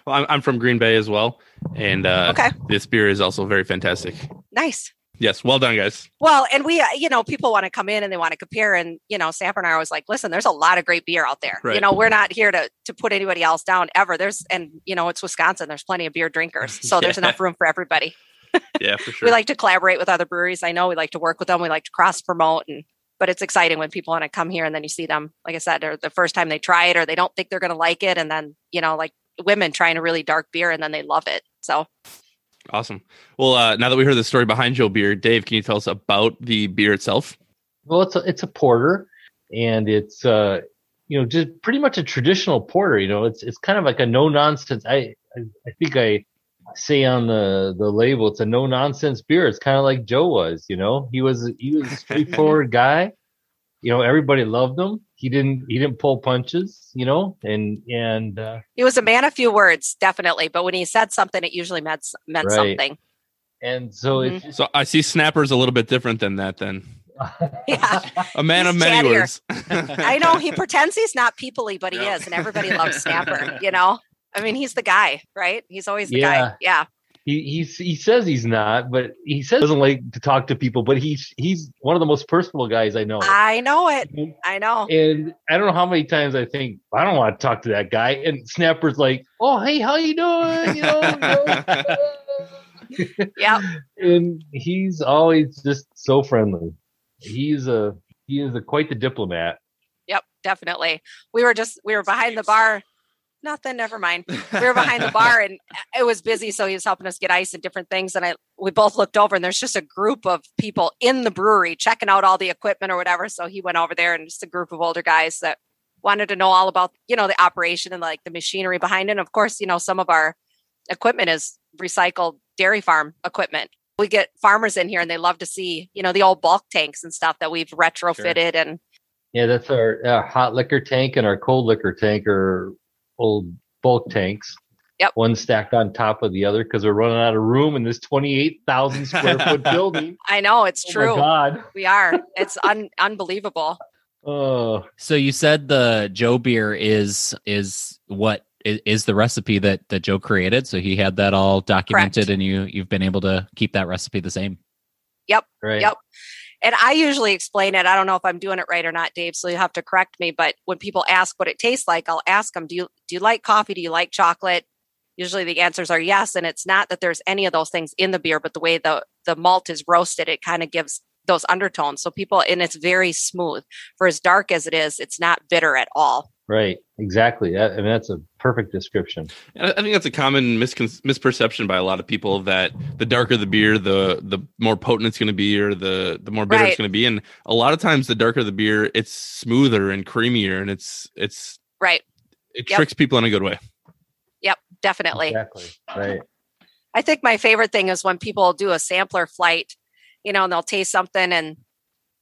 Well, I'm, I'm from Green Bay as well. And uh, okay. this beer is also very fantastic. Nice. Yes. Well done, guys. Well, and we, uh, you know, people want to come in and they want to compare. And, you know, Snapper and I are always like, listen, there's a lot of great beer out there. Right. You know, we're not here to to put anybody else down ever. There's, and, you know, it's Wisconsin. There's plenty of beer drinkers. So yeah. there's enough room for everybody. Yeah, for sure. We like to collaborate with other breweries. I know we like to work with them. We like to cross promote. And but it's exciting when people want to come here and then you see them, like I said, or the first time they try it or they don't think they're going to like it. And then, you know, like women trying a really dark beer and then they love it. So. Awesome. Well, uh, now that we heard the story behind Joe Beer, Dave, can you tell us about the beer itself? Well, it's a, it's a porter, and it's uh, you know, just pretty much a traditional porter. You know, it's it's kind of like a no nonsense. I, I I think I say on the the label, it's a no nonsense beer. It's kind of like Joe was. You know, he was he was a straightforward guy. You know, everybody loved him. He didn't he didn't pull punches, you know, and and uh, he was a man of few words, definitely. But when he said something, it usually meant meant right. something. And so, mm-hmm. it, so I see Snapper's a little bit different than that. Then, yeah, a man he's of many chattier. Words. I know he pretends he's not peoply, but he yeah. is, and everybody loves Snapper. You know, I mean, he's the guy, right? He's always the yeah. guy. Yeah. He, he he says he's not, but he says he doesn't like to talk to people, but he's, he's one of the most personable guys I know. I know it. I know. And I don't know how many times I think, I don't want to talk to that guy. And Snapper's like, oh, hey, how you doing? You know, yeah. And he's always just so friendly. He's a, he is a, quite the diplomat. Yep, definitely. We were just, we were behind the bar. Nothing. Never mind. We were behind the bar and it was busy. So he was helping us get ice and different things. And I, we both looked over and there's just a group of people in the brewery checking out all the equipment or whatever. So he went over there and just a group of older guys that wanted to know all about, you know, the operation and like the machinery behind it. And of course, you know, some of our equipment is recycled dairy farm equipment. We get farmers in here and they love to see, you know, the old bulk tanks and stuff that we've retrofitted. Sure. And yeah, that's our, our hot liquor tank and our cold liquor tank are old bulk tanks, yep. one stacked on top of the other because we're running out of room in this twenty-eight thousand square foot building. I know, it's oh true. God. We are. It's un- unbelievable. Oh, so you said the Joe beer is is what is, is the recipe that that Joe created. So he had that all documented, correct. And you you've been able to keep that recipe the same. Yep. Right. Yep. And I usually explain it. I don't know if I'm doing it right or not, Dave, so you have to correct me. But when people ask what it tastes like, I'll ask them, do you do you like coffee? Do you like chocolate? Usually the answers are yes. And it's not that there's any of those things in the beer, but the way the, the malt is roasted, it kind of gives those undertones. So people, and it's very smooth. For as dark as it is, it's not bitter at all. Right. Exactly. I mean, that's a perfect description. I think that's a common miscon- misperception by a lot of people that the darker the beer, the the more potent it's going to be or the, the more bitter right. it's going to be. And a lot of times the darker the beer, it's smoother and creamier and it's it's right. It yep. tricks people in a good way. Yep, definitely. Exactly. Right. I think my favorite thing is when people do a sampler flight, you know, and they'll taste something and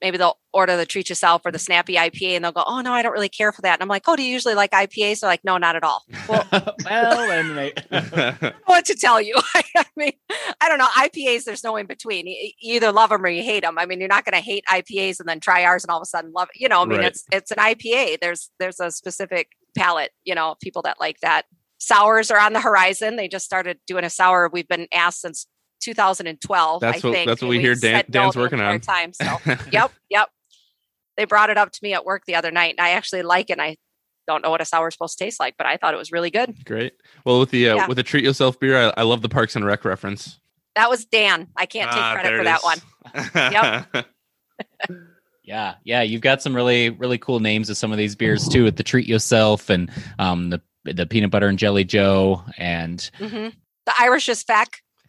maybe they'll order the treat yourself or the snappy I P A and they'll go, oh no, I don't really care for that. And I'm like, oh, do you usually like I P As? So like, no, not at all. Well, well and I don't know what to tell you. I mean, I don't know. I P As, there's no in between. You either love them or you hate them. I mean, you're not going to hate I P As and then try ours and all of a sudden love it. You know, I mean, right. it's, it's an I P A. There's, there's a specific palate, you know, people that like that. Sours are on the horizon. They just started doing a sour. We've been asked since two thousand twelve. That's I what, think. That's what we, we hear Dan, Dan's no working on. Time, so. Yep. Yep. They brought it up to me at work the other night and I actually like it. And I don't know what a sour is supposed to taste like, but I thought it was really good. Great. Well, with the, uh, yeah. with the treat yourself beer, I, I love the Parks and Rec reference. That was Dan. I can't take ah, credit for that is. One. Yep. Yeah. Yeah. You've got some really, really cool names of some of these beers too, with the Treat Yourself and um, the, the Peanut Butter and Jelly Joe and mm-hmm. the Irish is feck.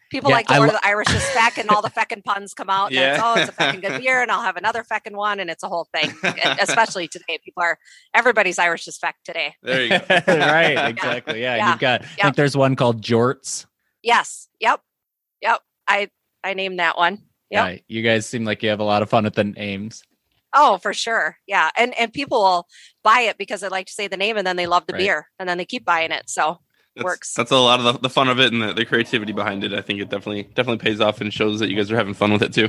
People yeah, like to I order lo- the Irish is feck and all the feckin' puns come out. And yeah. it's, oh, it's a feckin' good beer and I'll have another feckin' one. And it's a whole thing, especially today. People are, everybody's Irish is feck today. There you go. Right. Exactly. Yeah. yeah. You've got, yep. I think there's one called Jorts. Yes. Yep. Yep. I, I named that one. Yep. Yeah. You guys seem like you have a lot of fun with the names. Oh, for sure. Yeah. And, and people will buy it because they like to say the name and then they love the right. beer and then they keep buying it. So. That's, works. That's a lot of the, the fun of it and the, the creativity behind it. I think it definitely definitely pays off and shows that you guys are having fun with it too.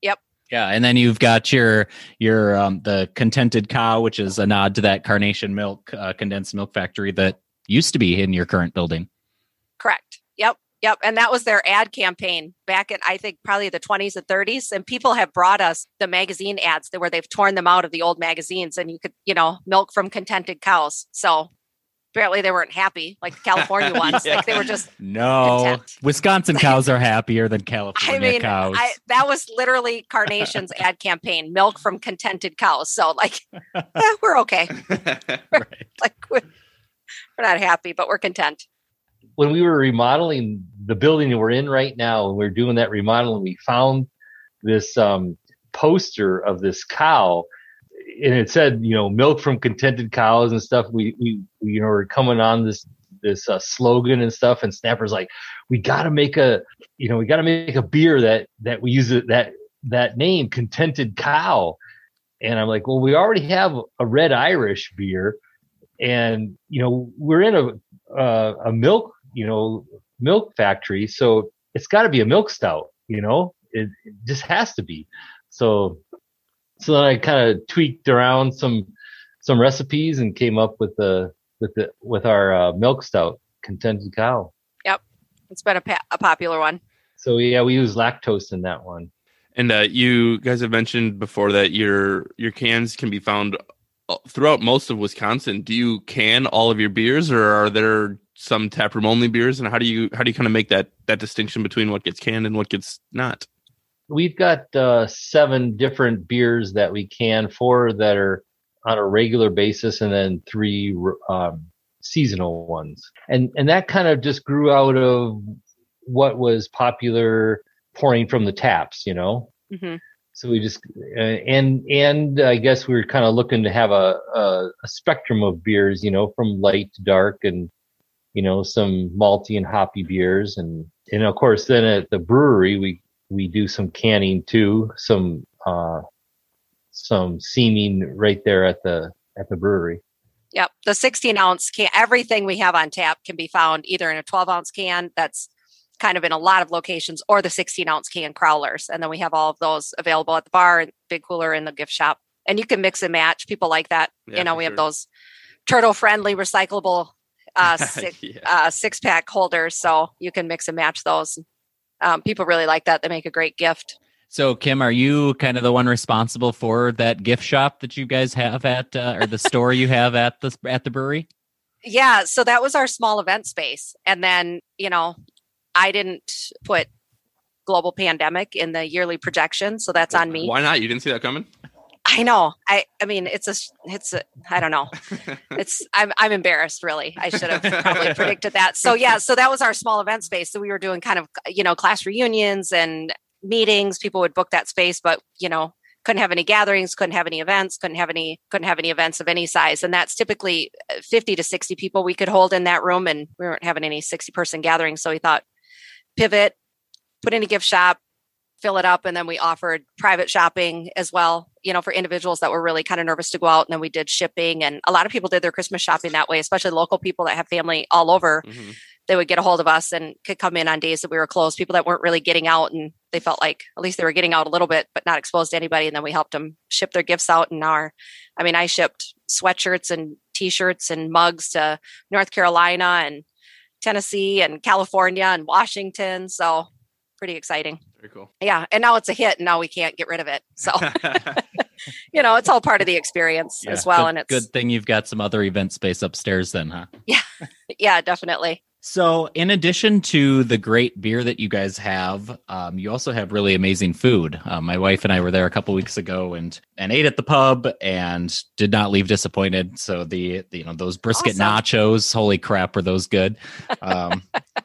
Yep. Yeah, and then you've got your your um, the Contented Cow, which is a nod to that Carnation milk uh, condensed milk factory that used to be in your current building. Correct. Yep. Yep. And that was their ad campaign back in, I think, probably the twenties and thirties. And people have brought us the magazine ads that where they've torn them out of the old magazines, and you could, you know, milk from contented cows. So. Apparently they weren't happy, like the California ones. yeah. Like they were just no. Content. Wisconsin cows are happier than California I mean, cows. I, that was literally Carnation's ad campaign: milk from contented cows. So, like, eh, we're okay. Right. we're, like we're, we're not happy, but we're content. When we were remodeling the building that we're in right now, and we we're doing that remodeling, we found this um, poster of this cow. And it said, you know, milk from contented cows and stuff. We, we, we you know, we're coming on this, this uh, slogan and stuff. And Snapper's like, we got to make a, you know, we got to make a beer that, that we use it, that, that name, Contented Cow. And I'm like, well, we already have a Red Irish beer and, you know, we're in a, uh, a milk, you know, milk factory. So it's got to be a milk stout, you know, it, it just has to be. So, So then I kind of tweaked around some some recipes and came up with the with the with our uh, milk stout, Contented Cow. Yep, it's been a, pa- a popular one. So yeah, we use lactose in that one. And uh, you guys have mentioned before that your your cans can be found throughout most of Wisconsin. Do you can all of your beers, or are there some taproom only beers? And how do you how do you kind of make that that distinction between what gets canned and what gets not? We've got uh, seven different beers that we can, four that are on a regular basis, and then three um, seasonal ones. And and that kind of just grew out of what was popular pouring from the taps, you know? Mm-hmm. So we just, uh, and and I guess we were kind of looking to have a, a, a spectrum of beers, you know, from light to dark and, you know, some malty and hoppy beers. And, and of course, then at the brewery, we, We do some canning too, some uh, some seaming right there at the at the brewery. Yep, the sixteen ounce can. Everything we have on tap can be found either in a twelve ounce can that's kind of in a lot of locations, or the sixteen ounce can crowlers, and then we have all of those available at the bar and big cooler in the gift shop. And you can mix and match. People like that. Yeah, you know, we sure. have those turtle friendly recyclable uh, six, yeah. uh, six pack holders, so you can mix and match those. Um, people really like that. They make a great gift. So, Kim, are you kind of the one responsible for that gift shop that you guys have at, uh, or the store you have at the at the brewery? Yeah. So that was our small event space, and then you know, I didn't put global pandemic in the yearly projection, so that's well, on me. Why not? You didn't see that coming. I know. I, I mean, it's a, it's a, I don't know. It's, I'm, I'm embarrassed really. I should have probably predicted that. So yeah. So that was our small event space. So we were doing kind of, you know, class reunions and meetings. People would book that space, but you know, couldn't have any gatherings, couldn't have any events, couldn't have any, couldn't have any events of any size. And that's typically fifty to sixty people we could hold in that room, and we weren't having any sixty person gatherings. So we thought pivot, put in a gift shop, fill it up. And then we offered private shopping as well, you know, for individuals that were really kind of nervous to go out. And then we did shipping, and a lot of people did their Christmas shopping that way, especially local people that have family all over. Mm-hmm. They would get a hold of us and could come in on days that we were closed, people that weren't really getting out, and they felt like at least they were getting out a little bit, but not exposed to anybody. And then we helped them ship their gifts out. And our, I mean, I shipped sweatshirts and t-shirts and mugs to North Carolina and Tennessee and California and Washington. So pretty exciting. Very cool. Yeah. And now it's a hit, and now we can't get rid of it. So, you know, it's all part of the experience yeah, as well. Good, and it's good thing you've got some other event space upstairs then, huh? Yeah. Yeah, definitely. So in addition to the great beer that you guys have, um, you also have really amazing food. Uh, my wife and I were there a couple weeks ago and, and ate at the pub and did not leave disappointed. So the, the you know, those brisket awesome. nachos, holy crap, were those good. Um,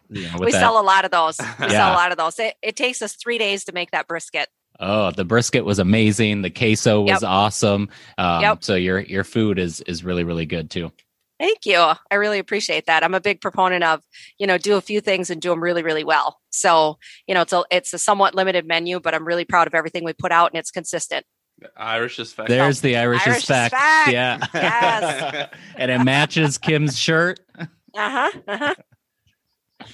you know, with we that, sell a lot of those. We yeah. sell a lot of those. It, it takes us three days to make that brisket. Oh, the brisket was amazing. The queso was yep. awesome. Um, yep. So your your food is is really, really good too. Thank you. I really appreciate that. I'm a big proponent of, you know, do a few things and do them really, really well. So, you know, it's a, it's a somewhat limited menu, but I'm really proud of everything we put out and it's consistent. Irish is fact. There's the Irish, Irish is fact. fact. Yeah. Yes. And it matches Kim's shirt. Uh-huh. Uh-huh.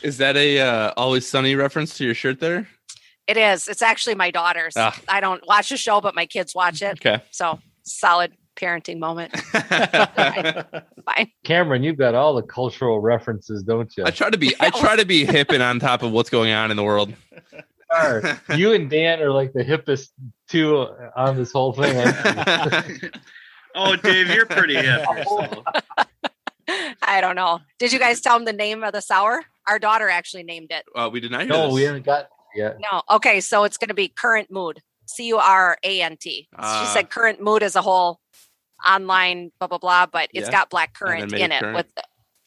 Is that a uh, Always Sunny reference to your shirt there? It is. It's actually my daughter's. Ah. I don't watch the show, but my kids watch it. Okay. So solid parenting moment. Fine. Cameron, you've got all the cultural references, don't you? I try to be I try to be hip and on top of what's going on in the world. You and Dan are like the hippest two on this whole thing. Oh, Dave, you're pretty hip. I don't know. Did you guys tell him the name of the sour? Our daughter actually named it. Uh, we did not hear No, this. we haven't got it yet. No. Okay, so it's going to be Current Mood. C U R A N T. Uh, she said Current Mood as a whole. Online, blah, blah, blah, but it's yeah. got black currant in it. Currant. With the,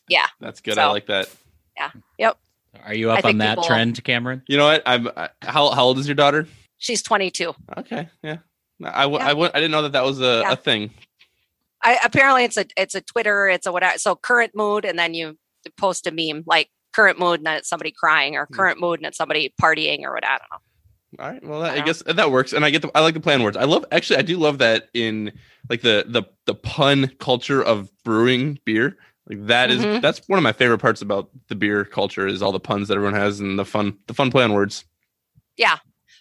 yeah. That's good. So, I like that. Yeah. Yep. Are you up I on that trend, will. Cameron? You know what? I'm. I, how how old is your daughter? She's twenty-two. Okay. Yeah. I, w- yeah. I, w- I didn't know that that was a, yeah. a thing. I, apparently, it's a it's a Twitter. It's a whatever. So Current Mood, and then you post a meme like Current Mood, and then it's somebody crying, or Current hmm. Mood, and it's somebody partying, or what I don't know. All right. Well, that, I, I guess that works. And I get the, I like the play on words. I love, actually, I do love that in like the, the, the pun culture of brewing beer. Like that mm-hmm. is, that's one of my favorite parts about the beer culture is all the puns that everyone has and the fun, the fun play on words. Yeah.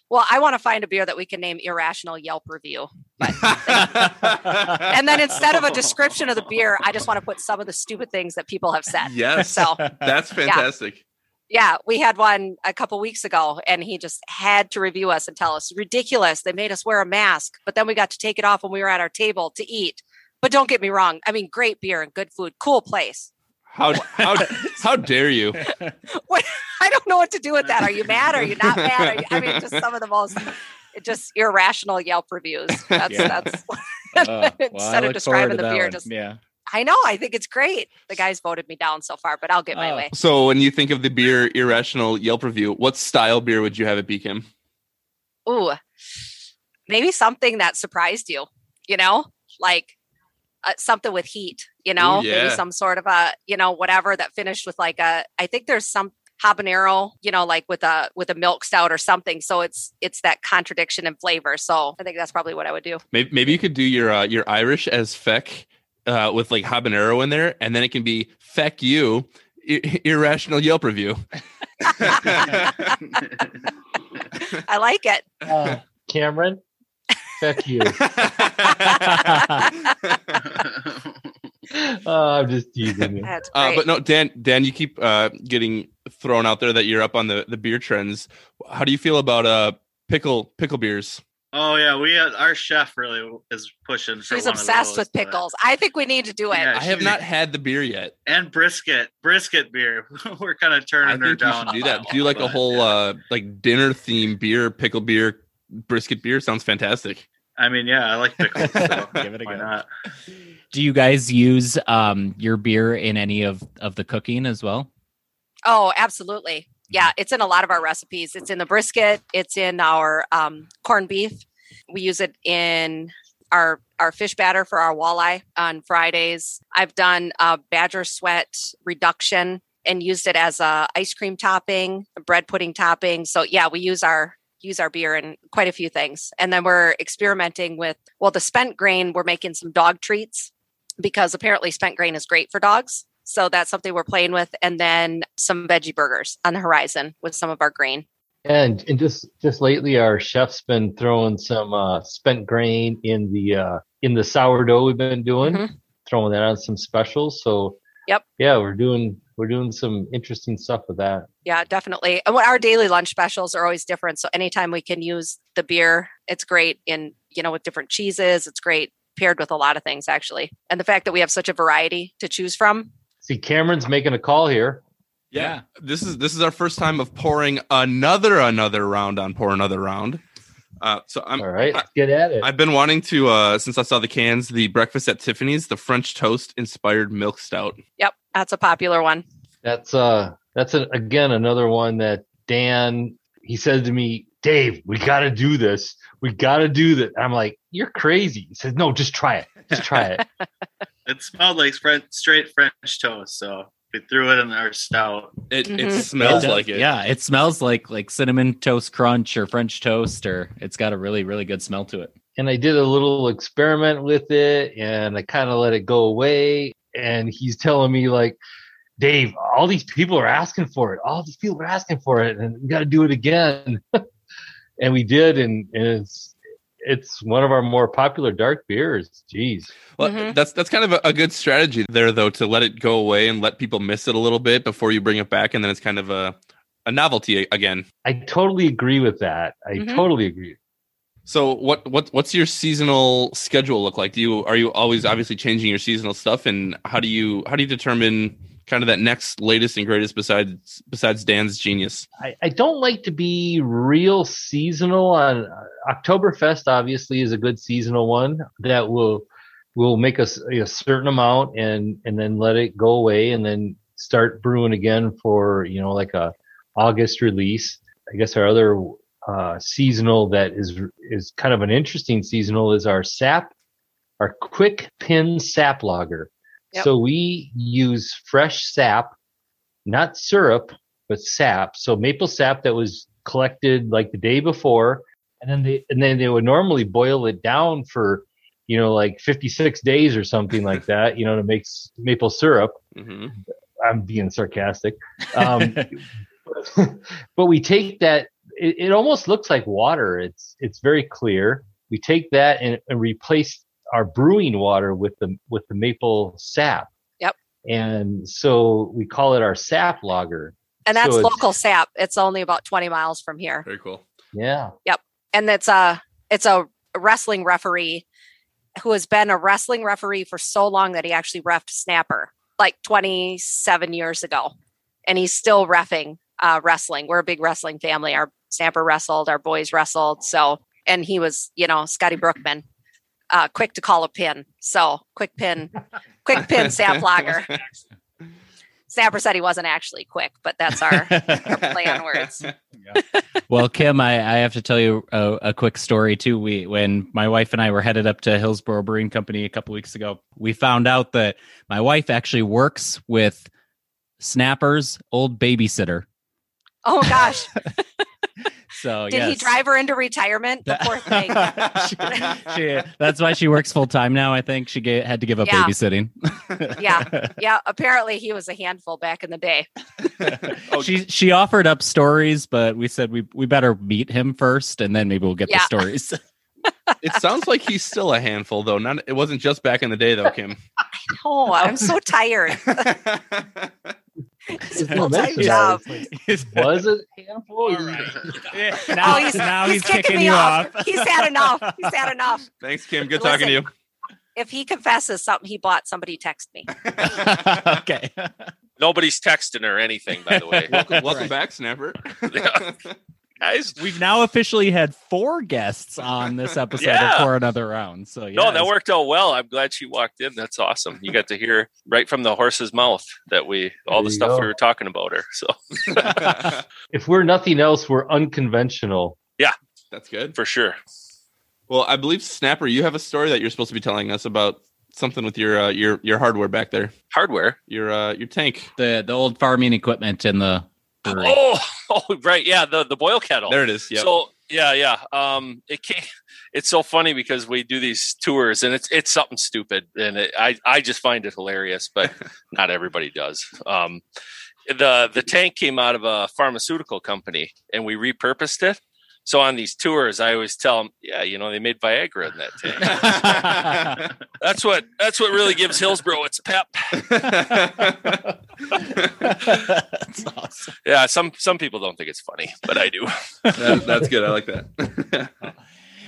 Well, I want to find a beer that we can name Irrational Yelp Review. But and then instead of a description of the beer, I just want to put some of the stupid things that people have said. Yes. So that's fantastic. Yeah. Yeah, we had one a couple weeks ago and he just had to review us and tell us ridiculous. They made us wear a mask, but then we got to take it off when we were at our table to eat. But don't get me wrong. I mean, great beer and good food. Cool place. How how, how dare you? What, I don't know what to do with that. Are you mad? Are you not mad? Are you, I mean, just some of the most just irrational Yelp reviews. That's yeah. that's uh, instead well, of describing the beer. One. Just yeah. I know. I think it's great. The guys voted me down so far, but I'll get my uh, way. So when you think of the beer Irrational Yelp Review, what style beer would you have at B K I M? Ooh, maybe something that surprised you, you know, like uh, something with heat, you know, Ooh, yeah. maybe some sort of a, you know, whatever that finished with like a, I think there's some habanero, you know, like with a, with a milk stout or something. So it's, it's that contradiction in flavor. So I think that's probably what I would do. Maybe, maybe you could do your, uh, your Irish as feck. Uh, with like habanero in there, and then it can be feck you, ir- irrational Yelp Review. I like it. Uh, Cameron, feck you. Oh, I'm just teasing you. Uh, but no, Dan, Dan, you keep uh, getting thrown out there that you're up on the, the beer trends. How do you feel about uh, pickle pickle beers? Oh yeah, we had, our chef really is pushing. For she's one obsessed of those, with pickles. I think we need to do it. Yeah, I have not had the beer yet. And brisket, brisket beer. We're kind of turning I think her you down. Should do that. Do like but, a whole yeah. uh, like dinner theme beer, pickle beer, brisket beer. Sounds fantastic. I mean, yeah, I like pickles. So give it a why go. Not? Do you guys use um, your beer in any of, of the cooking as well? Oh, absolutely. Yeah, it's in a lot of our recipes. It's in the brisket. It's in our um, corned beef. We use it in our our fish batter for our walleye on Fridays. I've done a badger sweat reduction and used it as a ice cream topping, a bread pudding topping. So yeah, we use our use our beer in quite a few things. And then we're experimenting with, well, the spent grain, we're making some dog treats because apparently spent grain is great for dogs. So that's something we're playing with. And then some veggie burgers on the horizon with some of our grain. And, and just, just lately, our chef's been throwing some uh, spent grain in the uh, in the sourdough we've been doing, mm-hmm. throwing that on some specials. So, yep. yeah, we're doing we're doing some interesting stuff with that. Yeah, definitely. And what our daily lunch specials are always different. So anytime we can use the beer, it's great in, you know, with different cheeses. It's great paired with a lot of things, actually. And the fact that we have such a variety to choose from. See, Cameron's making a call here. Yeah. yeah. This is this is our first time of pouring another another round on Pour Another Round. Uh, so I'm all right. Let's get at it. I've been wanting to uh, since I saw the cans, the Breakfast at Tiffany's, the French toast inspired milk stout. Yep, that's a popular one. That's uh, that's a, again another one that Dan he said to me, Dave, we got to do this. We got to do that. I'm like, you're crazy. He says, no, just try it. Just try it. It smelled like French, straight French toast, so we threw it in our stout. It mm-hmm. it smells it like it. Yeah, it smells like like cinnamon toast crunch or French toast, or it's got a really, really good smell to it. And I did a little experiment with it, and I kind of let it go away. And he's telling me, like, Dave, all these people are asking for it. All these people are asking for it, and we got to do it again. And we did, and, and it's it's one of our more popular dark beers. Jeez. Well, mm-hmm. that's that's kind of a, a good strategy there, though, to let it go away and let people miss it a little bit before you bring it back, and then it's kind of a, a novelty again. I totally agree with that. I mm-hmm. totally agree. So what what what's your seasonal schedule look like? Do you are you always obviously changing your seasonal stuff, and how do you how do you determine kind of that next latest and greatest besides besides Dan's genius? I, I don't like to be real seasonal. On uh, Oktoberfest, obviously, is a good seasonal one that will will make us a, a certain amount and and then let it go away and then start brewing again for, you know, like a August release. I guess our other uh, seasonal that is is kind of an interesting seasonal is our sap, our quick pin sap lager. Yep. So we use fresh sap, not syrup, but sap. So maple sap that was collected like the day before, and then they and then they would normally boil it down for, you know, like fifty-six days or something like that, you know, to make maple syrup. Mm-hmm. I'm being sarcastic, um, but we take that. It, it almost looks like water. It's it's very clear. We take that and, and replace our brewing water with the with the maple sap. Yep. And so we call it our sap lager. And that's so local sap. It's only about twenty miles from here. Very cool. Yeah. Yep. And it's a it's a wrestling referee who has been a wrestling referee for so long that he actually reffed Snapper like twenty-seven years ago. And he's still reffing uh, wrestling. We're a big wrestling family. Our Snapper wrestled, our boys wrestled. So, and he was, you know, Scotty Brookman. Uh, quick to call a pin. So quick pin, quick pin sap lager. Snapper said he wasn't actually quick, but that's our, our play on words. Yeah. Well, Kim, I, I have to tell you a, a quick story too. We, when my wife and I were headed up to Hillsboro Brewing Company a couple weeks ago, we found out that my wife actually works with Snapper's old babysitter. Oh gosh. So, Did yes. he drive her into retirement? The poor thing. she, she, that's why she works full time now. I think she gave, had to give up yeah. babysitting. yeah, yeah. Apparently, he was a handful back in the day. oh, she she offered up stories, but we said we we better meet him first, and then maybe we'll get yeah. the stories. It sounds like he's still a handful, though. Not it wasn't just back in the day, though, Kim. Oh, I'm so tired. It's a full-time job. Was it a handful? Right. Yeah. Now, oh, he's, now he's, he's kicking, kicking me off. off. He's had enough. He's had enough. Thanks, Kim. Good Listen, talking to you. If he confesses something he bought, somebody text me. Okay. Nobody's texting her anything, by the way. Welcome, welcome right. back, Snapper. Yeah. Guys, we've now officially had four guests on this episode yeah. of Pour Another Round. So yeah, no, that worked out well. I'm glad she walked in. That's awesome. You got to hear right from the horse's mouth that we all there the stuff go. we were talking about her. So if we're nothing else, we're unconventional. Yeah, that's good for sure. Well, I believe Snapper, you have a story that you're supposed to be telling us about. Something with your uh, your your hardware back there. Hardware, your uh, your tank, the the old farming equipment in the. Oh, oh, right. Yeah. The, the boil kettle. There it is. Yep. So yeah, yeah. Um, it came, it's so funny because we do these tours and it's, it's something stupid and it, I, I just find it hilarious, but not everybody does. Um, the, the tank came out of a pharmaceutical company and we repurposed it. So on these tours, I always tell them, yeah, you know, they made Viagra in that tank. that's what that's what really gives Hillsboro its pep. That's awesome. Yeah, some some people don't think it's funny, but I do. that, that's good. I like that.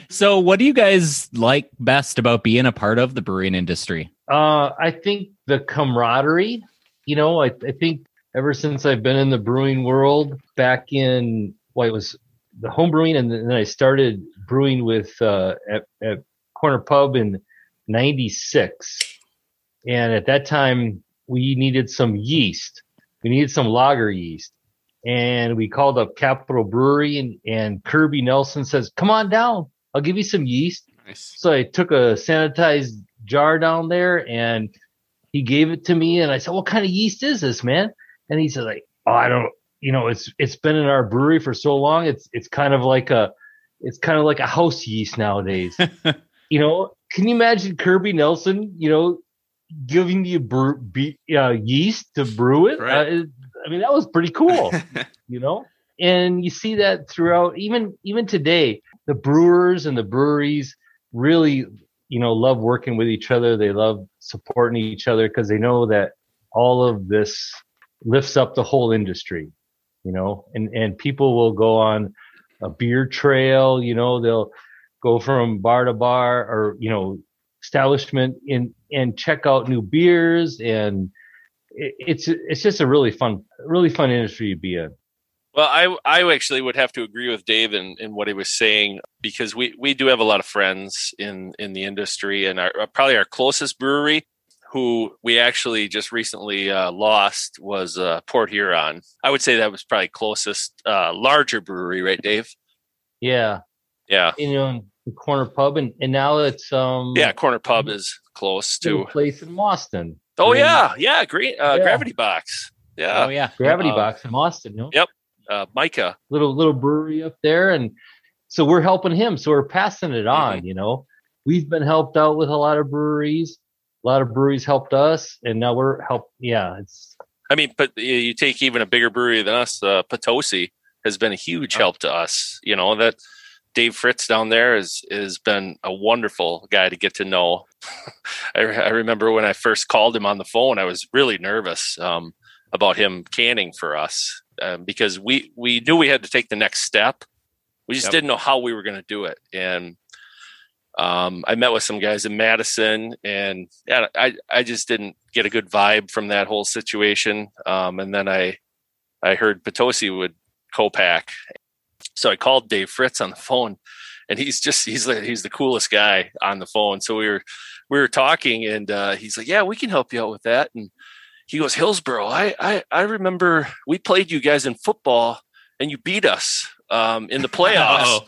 So, what do you guys like best about being a part of the brewing industry? Uh, I think the camaraderie. You know, I, I think ever since I've been in the brewing world. Back in, well, it was the home brewing, and then I started brewing with uh, at, at Corner Pub in ninety-six. And at that time, we needed some yeast. We needed some lager yeast. And we called up Capital Brewery, and, and Kirby Nelson says, "Come on down. I'll give you some yeast." Nice. So I took a sanitized jar down there, and he gave it to me. And I said, "What kind of yeast is this, man?" And he said, "Like, oh, I don't, you know, it's it's been in our brewery for so long. It's it's kind of like a, it's kind of like a house yeast nowadays." You know, can you imagine Kirby Nelson, you know, giving you brew, be, uh, yeast to brew it? Right. Uh, it I mean, that was pretty cool, you know? And you see that throughout, even even today, the brewers and the breweries really, you know, love working with each other. They love supporting each other because they know that all of this lifts up the whole industry, you know? And, and people will go on a beer trail, you know, they'll go from bar to bar or, you know, establishment in and check out new beers, and it's it's just a really fun, really fun industry to be in. Well, I I actually would have to agree with Dave in, in what he was saying, because we, we do have a lot of friends in, in the industry, and our probably our closest brewery, who we actually just recently uh, lost, was uh, Port Huron. I would say that was probably closest uh, larger brewery, right, Dave? Yeah, yeah. You know, the Corner Pub, and, and now it's um yeah, Corner Pub is close to a place in Boston. Oh, yeah. Yeah. Great. Uh, yeah. Gravity Box. Yeah. Oh, yeah. Gravity uh, Box in Austin. No? Yep. Uh, Micah. Little little brewery up there. And so we're helping him. So we're passing it on, mm-hmm. you know. We've been helped out with a lot of breweries. A lot of breweries helped us. And now we're helped. Yeah. It's. I mean, but you take even a bigger brewery than us. Uh, Potosi has been a huge oh. help to us. You know, that Dave Fritz down there is has been a wonderful guy to get to know. I, I remember when I first called him on the phone, I was really nervous um, about him canning for us uh, because we, we knew we had to take the next step. We just yep. didn't know how we were going to do it. And um, I met with some guys in Madison, and yeah, I, I just didn't get a good vibe from that whole situation. Um, and then I, I heard Potosi would co-pack. So I called Dave Fritz on the phone, and he's just, he's like, he's the coolest guy on the phone. So we were, we were talking, and uh, he's like, "Yeah, we can help you out with that." And he goes, "Hillsboro, I, I, I remember we played you guys in football and you beat us um, in the playoffs."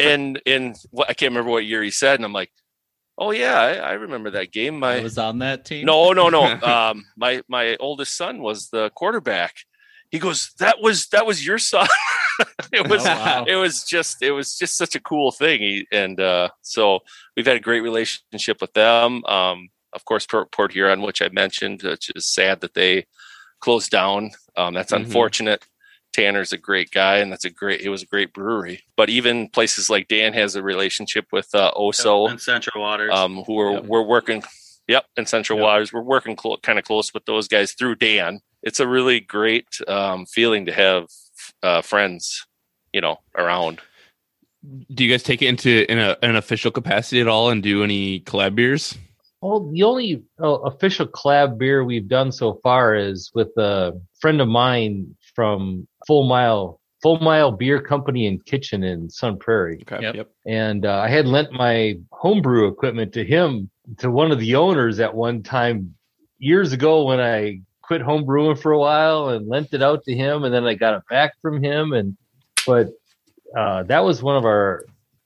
and, and what, I can't remember what year he said. And I'm like, "Oh yeah, I, I remember that game. My I was on that team." No, no, no. um, my, my oldest son was the quarterback. He goes, "That was, that was your son." It was, oh, wow. it was just, it was just such a cool thing. He, and uh, so we've had a great relationship with them. Um, of course, Port, Port Huron, which I mentioned, which is sad that they closed down. Um, that's mm-hmm. unfortunate. Tanner's a great guy, and that's a great, it was a great brewery, but even places like Dan has a relationship with uh, Oso and Central Waters, um, who are, yep. we're working. Yep. And Central yep. Waters, we're working clo- kind of close with those guys through Dan. It's a really great um, feeling to have, uh friends, you know, around. Do you guys take it into in a, an official capacity at all and do any collab beers? Well, the only uh, official collab beer we've done so far is with a friend of mine from Full Mile Full Mile Beer Company and Kitchen in Sun Prairie. Okay. Yep. Yep. And uh, I had lent my homebrew equipment to him, to one of the owners at one time years ago when I quit home brewing for a while, and lent it out to him, and then I got it back from him. And but uh, that was one of our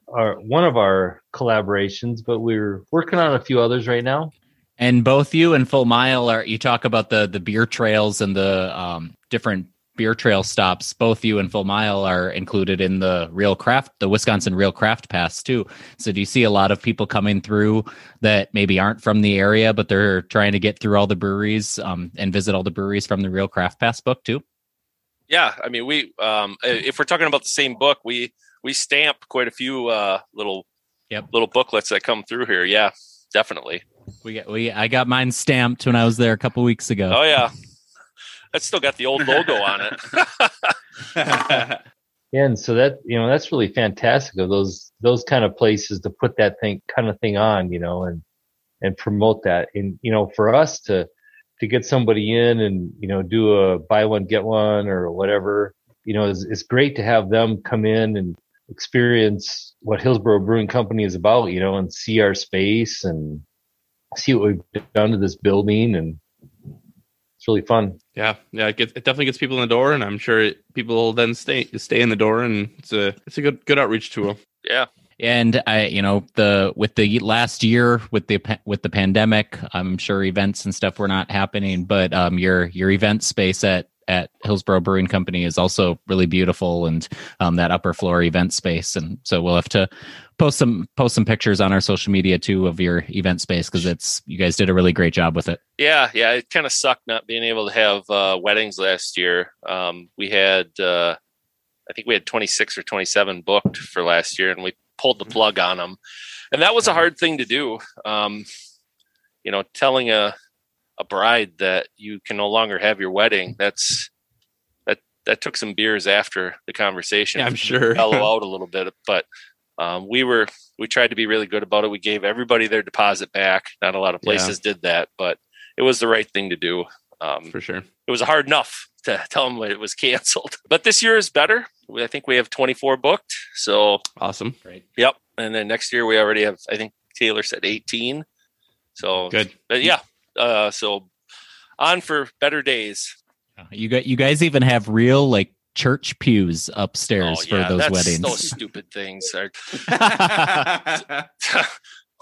our one of our collaborations. But we're working on a few others right now. And both you and Full Mile are, you talk about the the beer trails and the um, different beer trail stops. Both you and Full Mile are included in the Real Craft, the Wisconsin Real Craft Pass too. So do you see a lot of people coming through that maybe aren't from the area, but they're trying to get through all the breweries um, and visit all the breweries from the Real Craft Pass book too? Yeah. I mean, we, um, if we're talking about the same book, we, we stamp quite a few uh, little, yep. little booklets that come through here. Yeah, definitely. We got, we, I got mine stamped when I was there a couple weeks ago. Oh yeah. That's still got the old logo on it. And so that, you know, that's really fantastic of those, those kind of places to put that thing kind of thing on, you know, and, and promote that. And, you know, for us to, to get somebody in and, you know, do a buy one, get one or whatever, you know, it's, it's great to have them come in and experience what Hillsboro Brewing Company is about, you know, and see our space and see what we've done to this building. And it's really fun. Yeah. Yeah. It, gets, it definitely gets people in the door, and I'm sure it, people will then stay, stay in the door, and it's a, it's a good, good outreach tool. Yeah. And I, you know, the, with the last year with the, with the pandemic, I'm sure events and stuff were not happening, but um, your, your event space at, at Hillsboro Brewing Company is also really beautiful, and um, that upper floor event space. And so we'll have to post some, post some pictures on our social media too of your event space, because it's, you guys did a really great job with it. Yeah. Yeah. It kind of sucked not being able to have uh, weddings last year. Um, we had, uh, I think we had twenty-six or twenty-seven booked for last year, and we pulled the plug on them, and that was a hard thing to do. Um, you know, telling a, a bride that you can no longer have your wedding, that's that that took some beers after the conversation. Yeah, I'm sure. Mellow out a little bit, but um, we were we tried to be really good about it. We gave everybody their deposit back. Not a lot of places yeah. did that, but it was the right thing to do. Um, For sure. It was hard enough to tell them it was canceled, but this year is better. I think we have twenty-four booked. So awesome. Great. Yep. And then next year we already have, I think Taylor said eighteen. So good. But yeah. Uh, so on for better days. You got, you guys even have real like church pews upstairs oh, yeah, for those that's weddings. Those stupid things. Are...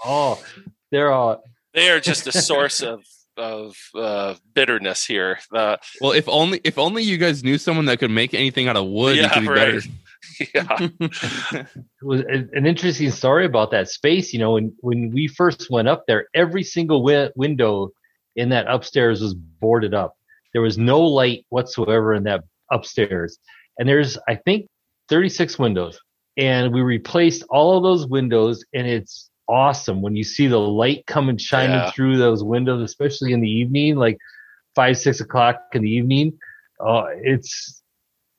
oh, they're all, they are just a source of, of uh bitterness here. Uh, well, if only if only you guys knew someone that could make anything out of wood, yeah, it could be right. better. Yeah. It was an interesting story about that space. You know, when when we first went up there, every single wi- window in that upstairs was boarded up. There was no light whatsoever in that upstairs, and there's I think thirty-six windows, and we replaced all of those windows, and it's awesome when you see the light coming shining yeah. through those windows, especially in the evening, like five six o'clock in the evening. Uh it's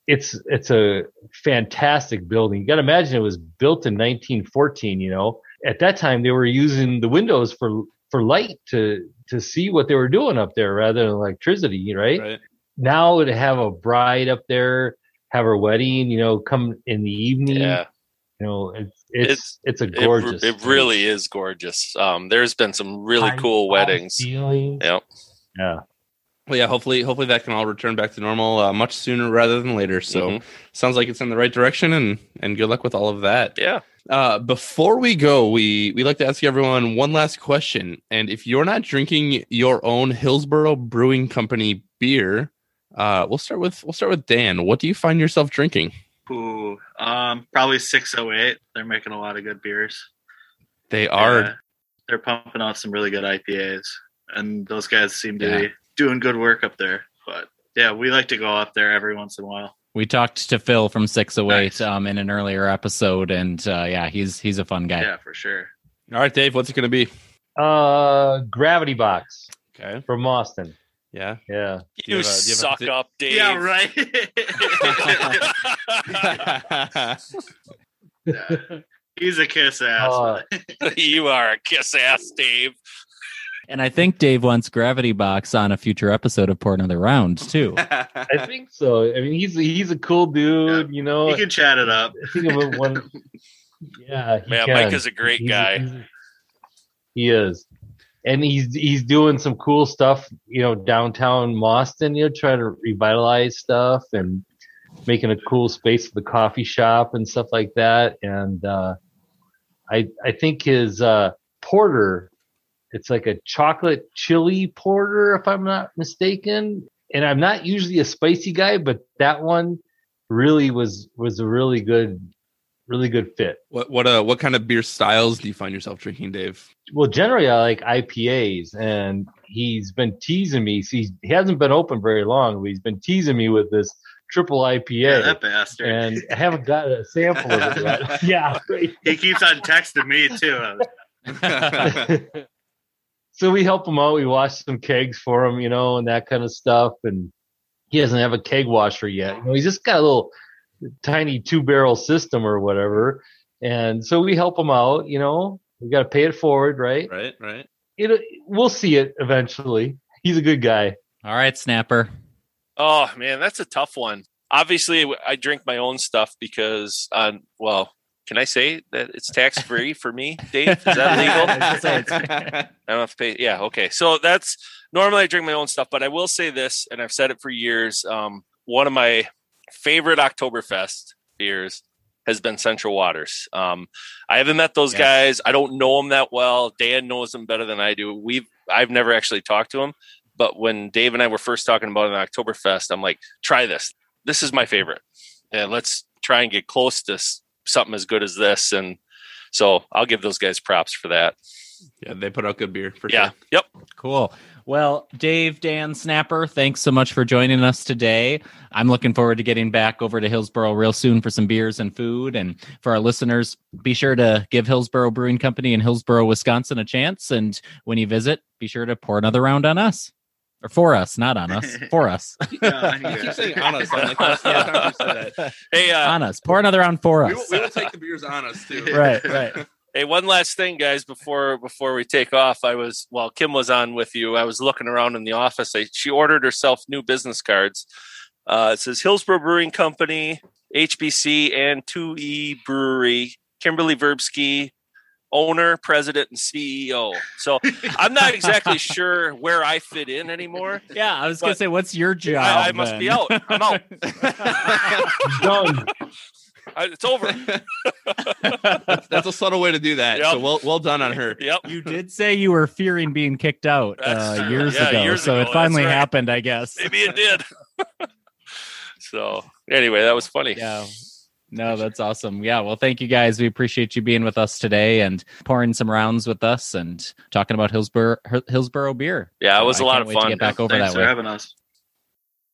it's it's a fantastic building. You gotta imagine it was built in nineteen fourteen. You know, at that time they were using the windows for for light to to see what they were doing up there rather than electricity. Right, right. Now to have a bride up there, have her wedding, you know, come in the evening. Yeah. You know, it's it's it's, it's a gorgeous. It, it really is gorgeous. Um, there's been some really cool weddings. Yep. Yeah. Well, yeah. Hopefully, hopefully that can all return back to normal uh, much sooner rather than later. So, mm-hmm. sounds like it's in the right direction, and and good luck with all of that. Yeah. Uh, before we go, we we like to ask everyone one last question. And if you're not drinking your own Hillsboro Brewing Company beer, uh, we'll start with we'll start with Dan. What do you find yourself drinking? Ooh, um, probably six oh eight. They're making a lot of good beers. They are. Uh, they're pumping out some really good I P As, and those guys seem to yeah. be doing good work up there. But yeah, we like to go up there every once in a while. We talked to Phil from six oh eight nice. um, in an earlier episode, and uh, yeah, he's he's a fun guy. Yeah, for sure. All right, Dave, what's it going to be? Uh, Gravity Box. Okay, from Austin. Yeah, yeah. You, you suck have a, up, Dave. Yeah, right. He's a kiss ass. Uh, you are a kiss ass, Dave. And I think Dave wants Gravity Box on a future episode of Pour Another Round too. I think so. I mean, he's he's a cool dude. Yeah. You know, he can chat it up. I think about one. Yeah, yeah. Mike is a great he's, guy. He's, he is. And he's he's doing some cool stuff, you know, downtown Boston, you know, trying to revitalize stuff and making a cool space for the coffee shop and stuff like that. And uh, I I think his uh, porter, it's like a chocolate chili porter, if I'm not mistaken. And I'm not usually a spicy guy, but that one really was was a really good. Really good fit. What what uh what kind of beer styles do you find yourself drinking, Dave? Well, generally I like I P As, and he's been teasing me. See, he hasn't been open very long, but he's been teasing me with this triple I P A. Yeah, that bastard. And I haven't got a sample of it yet. Yeah. He keeps on texting me too. So we help him out. We wash some kegs for him, you know, and that kind of stuff. And he doesn't have a keg washer yet. You know, he's just got a little tiny two barrel system or whatever, and so we help them out. You know, we got to pay it forward, right? Right, right. It we'll see it eventually. he's a good guy. All right, Snapper. Oh, man, that's a tough one. Obviously, I drink my own stuff because, um, well, can I say that it's tax-free for me, Dave? Is that legal? I don't have to pay. Yeah, okay. So that's normally I drink my own stuff, but I will say this, and I've said it for years. Um, one of my favorite Oktoberfest beers has been Central Waters. Um, I haven't met those yes. guys. I don't know them that well. Dan knows them better than I do. We've I've never actually talked to them. But when Dave and I were first talking about an Oktoberfest, I'm like, try this. This is my favorite. And let's try and get close to something as good as this. And so I'll give those guys props for that. Yeah, they put out good beer for yeah. sure. Yep. Cool. Well, Dave, Dan, Snapper, thanks so much for joining us today. I'm looking forward to getting back over to Hillsboro real soon for some beers and food. And for our listeners, be sure to give Hillsboro Brewing Company in Hillsboro, Wisconsin a chance. And when you visit, be sure to pour another round on us. Or for us, not on us. For us. Yeah, I keep saying on us. I'm like, that's the first time you said that. Hey, uh, on us. Pour another round for us. We will, we will take the beers on us, too. Right, right. Hey, one last thing, guys, before before we take off. I was, while Kim was on with you, I was looking around in the office. I, she ordered herself new business cards. Uh, it says Hillsboro Brewing Company, H B C, and two E Brewery. Kimberly Verbsky, owner, president, and C E O. So I'm not exactly sure where I fit in anymore. Yeah, I was going to say, what's your job? I, I must be out. I'm out. Done. I, it's over. that's, that's a subtle way to do that. Yep. So well, well done on her. Yep. You did say you were fearing being kicked out uh, years yeah, ago, years so ago. It finally right. happened, I guess. Maybe it did. So anyway, that was funny. Yeah. No, that's awesome. Yeah, well, thank you guys. We appreciate you being with us today and pouring some rounds with us and talking about Hillsboro Hillsboro beer. Yeah, it was so a lot of fun. Get back over Thanks that for way. having us.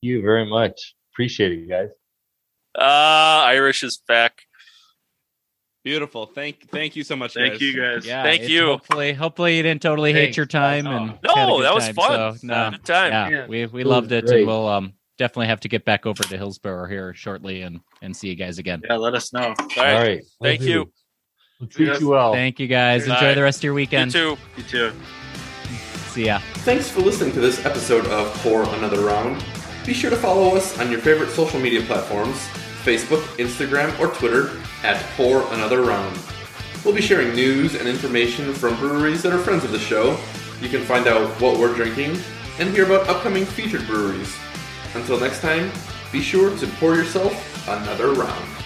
Thank you very much. Appreciate it, guys. Uh, Irish is back. Beautiful. Thank thank you so much, Thank guys. you, guys. Yeah, thank you. Hopefully, hopefully you didn't totally Thanks. hate your time. And no, that was time, fun. So, no, good time. Yeah, yeah. We, we loved it. Great. And we'll... Um, definitely have to get back over to Hillsboro here shortly and, and see you guys again. Yeah, let us know. All right. All right. Thank we'll you. We'll treat you well. Thank you, guys. Enjoy Bye. the rest of your weekend. You too. You too. See ya. Thanks for listening to this episode of Pour Another Round. Be sure to follow us on your favorite social media platforms, Facebook, Instagram, or Twitter at Pour Another Round. We'll be sharing news and information from breweries that are friends of the show. You can find out what we're drinking and hear about upcoming featured breweries. Until next time, be sure to pour yourself another round.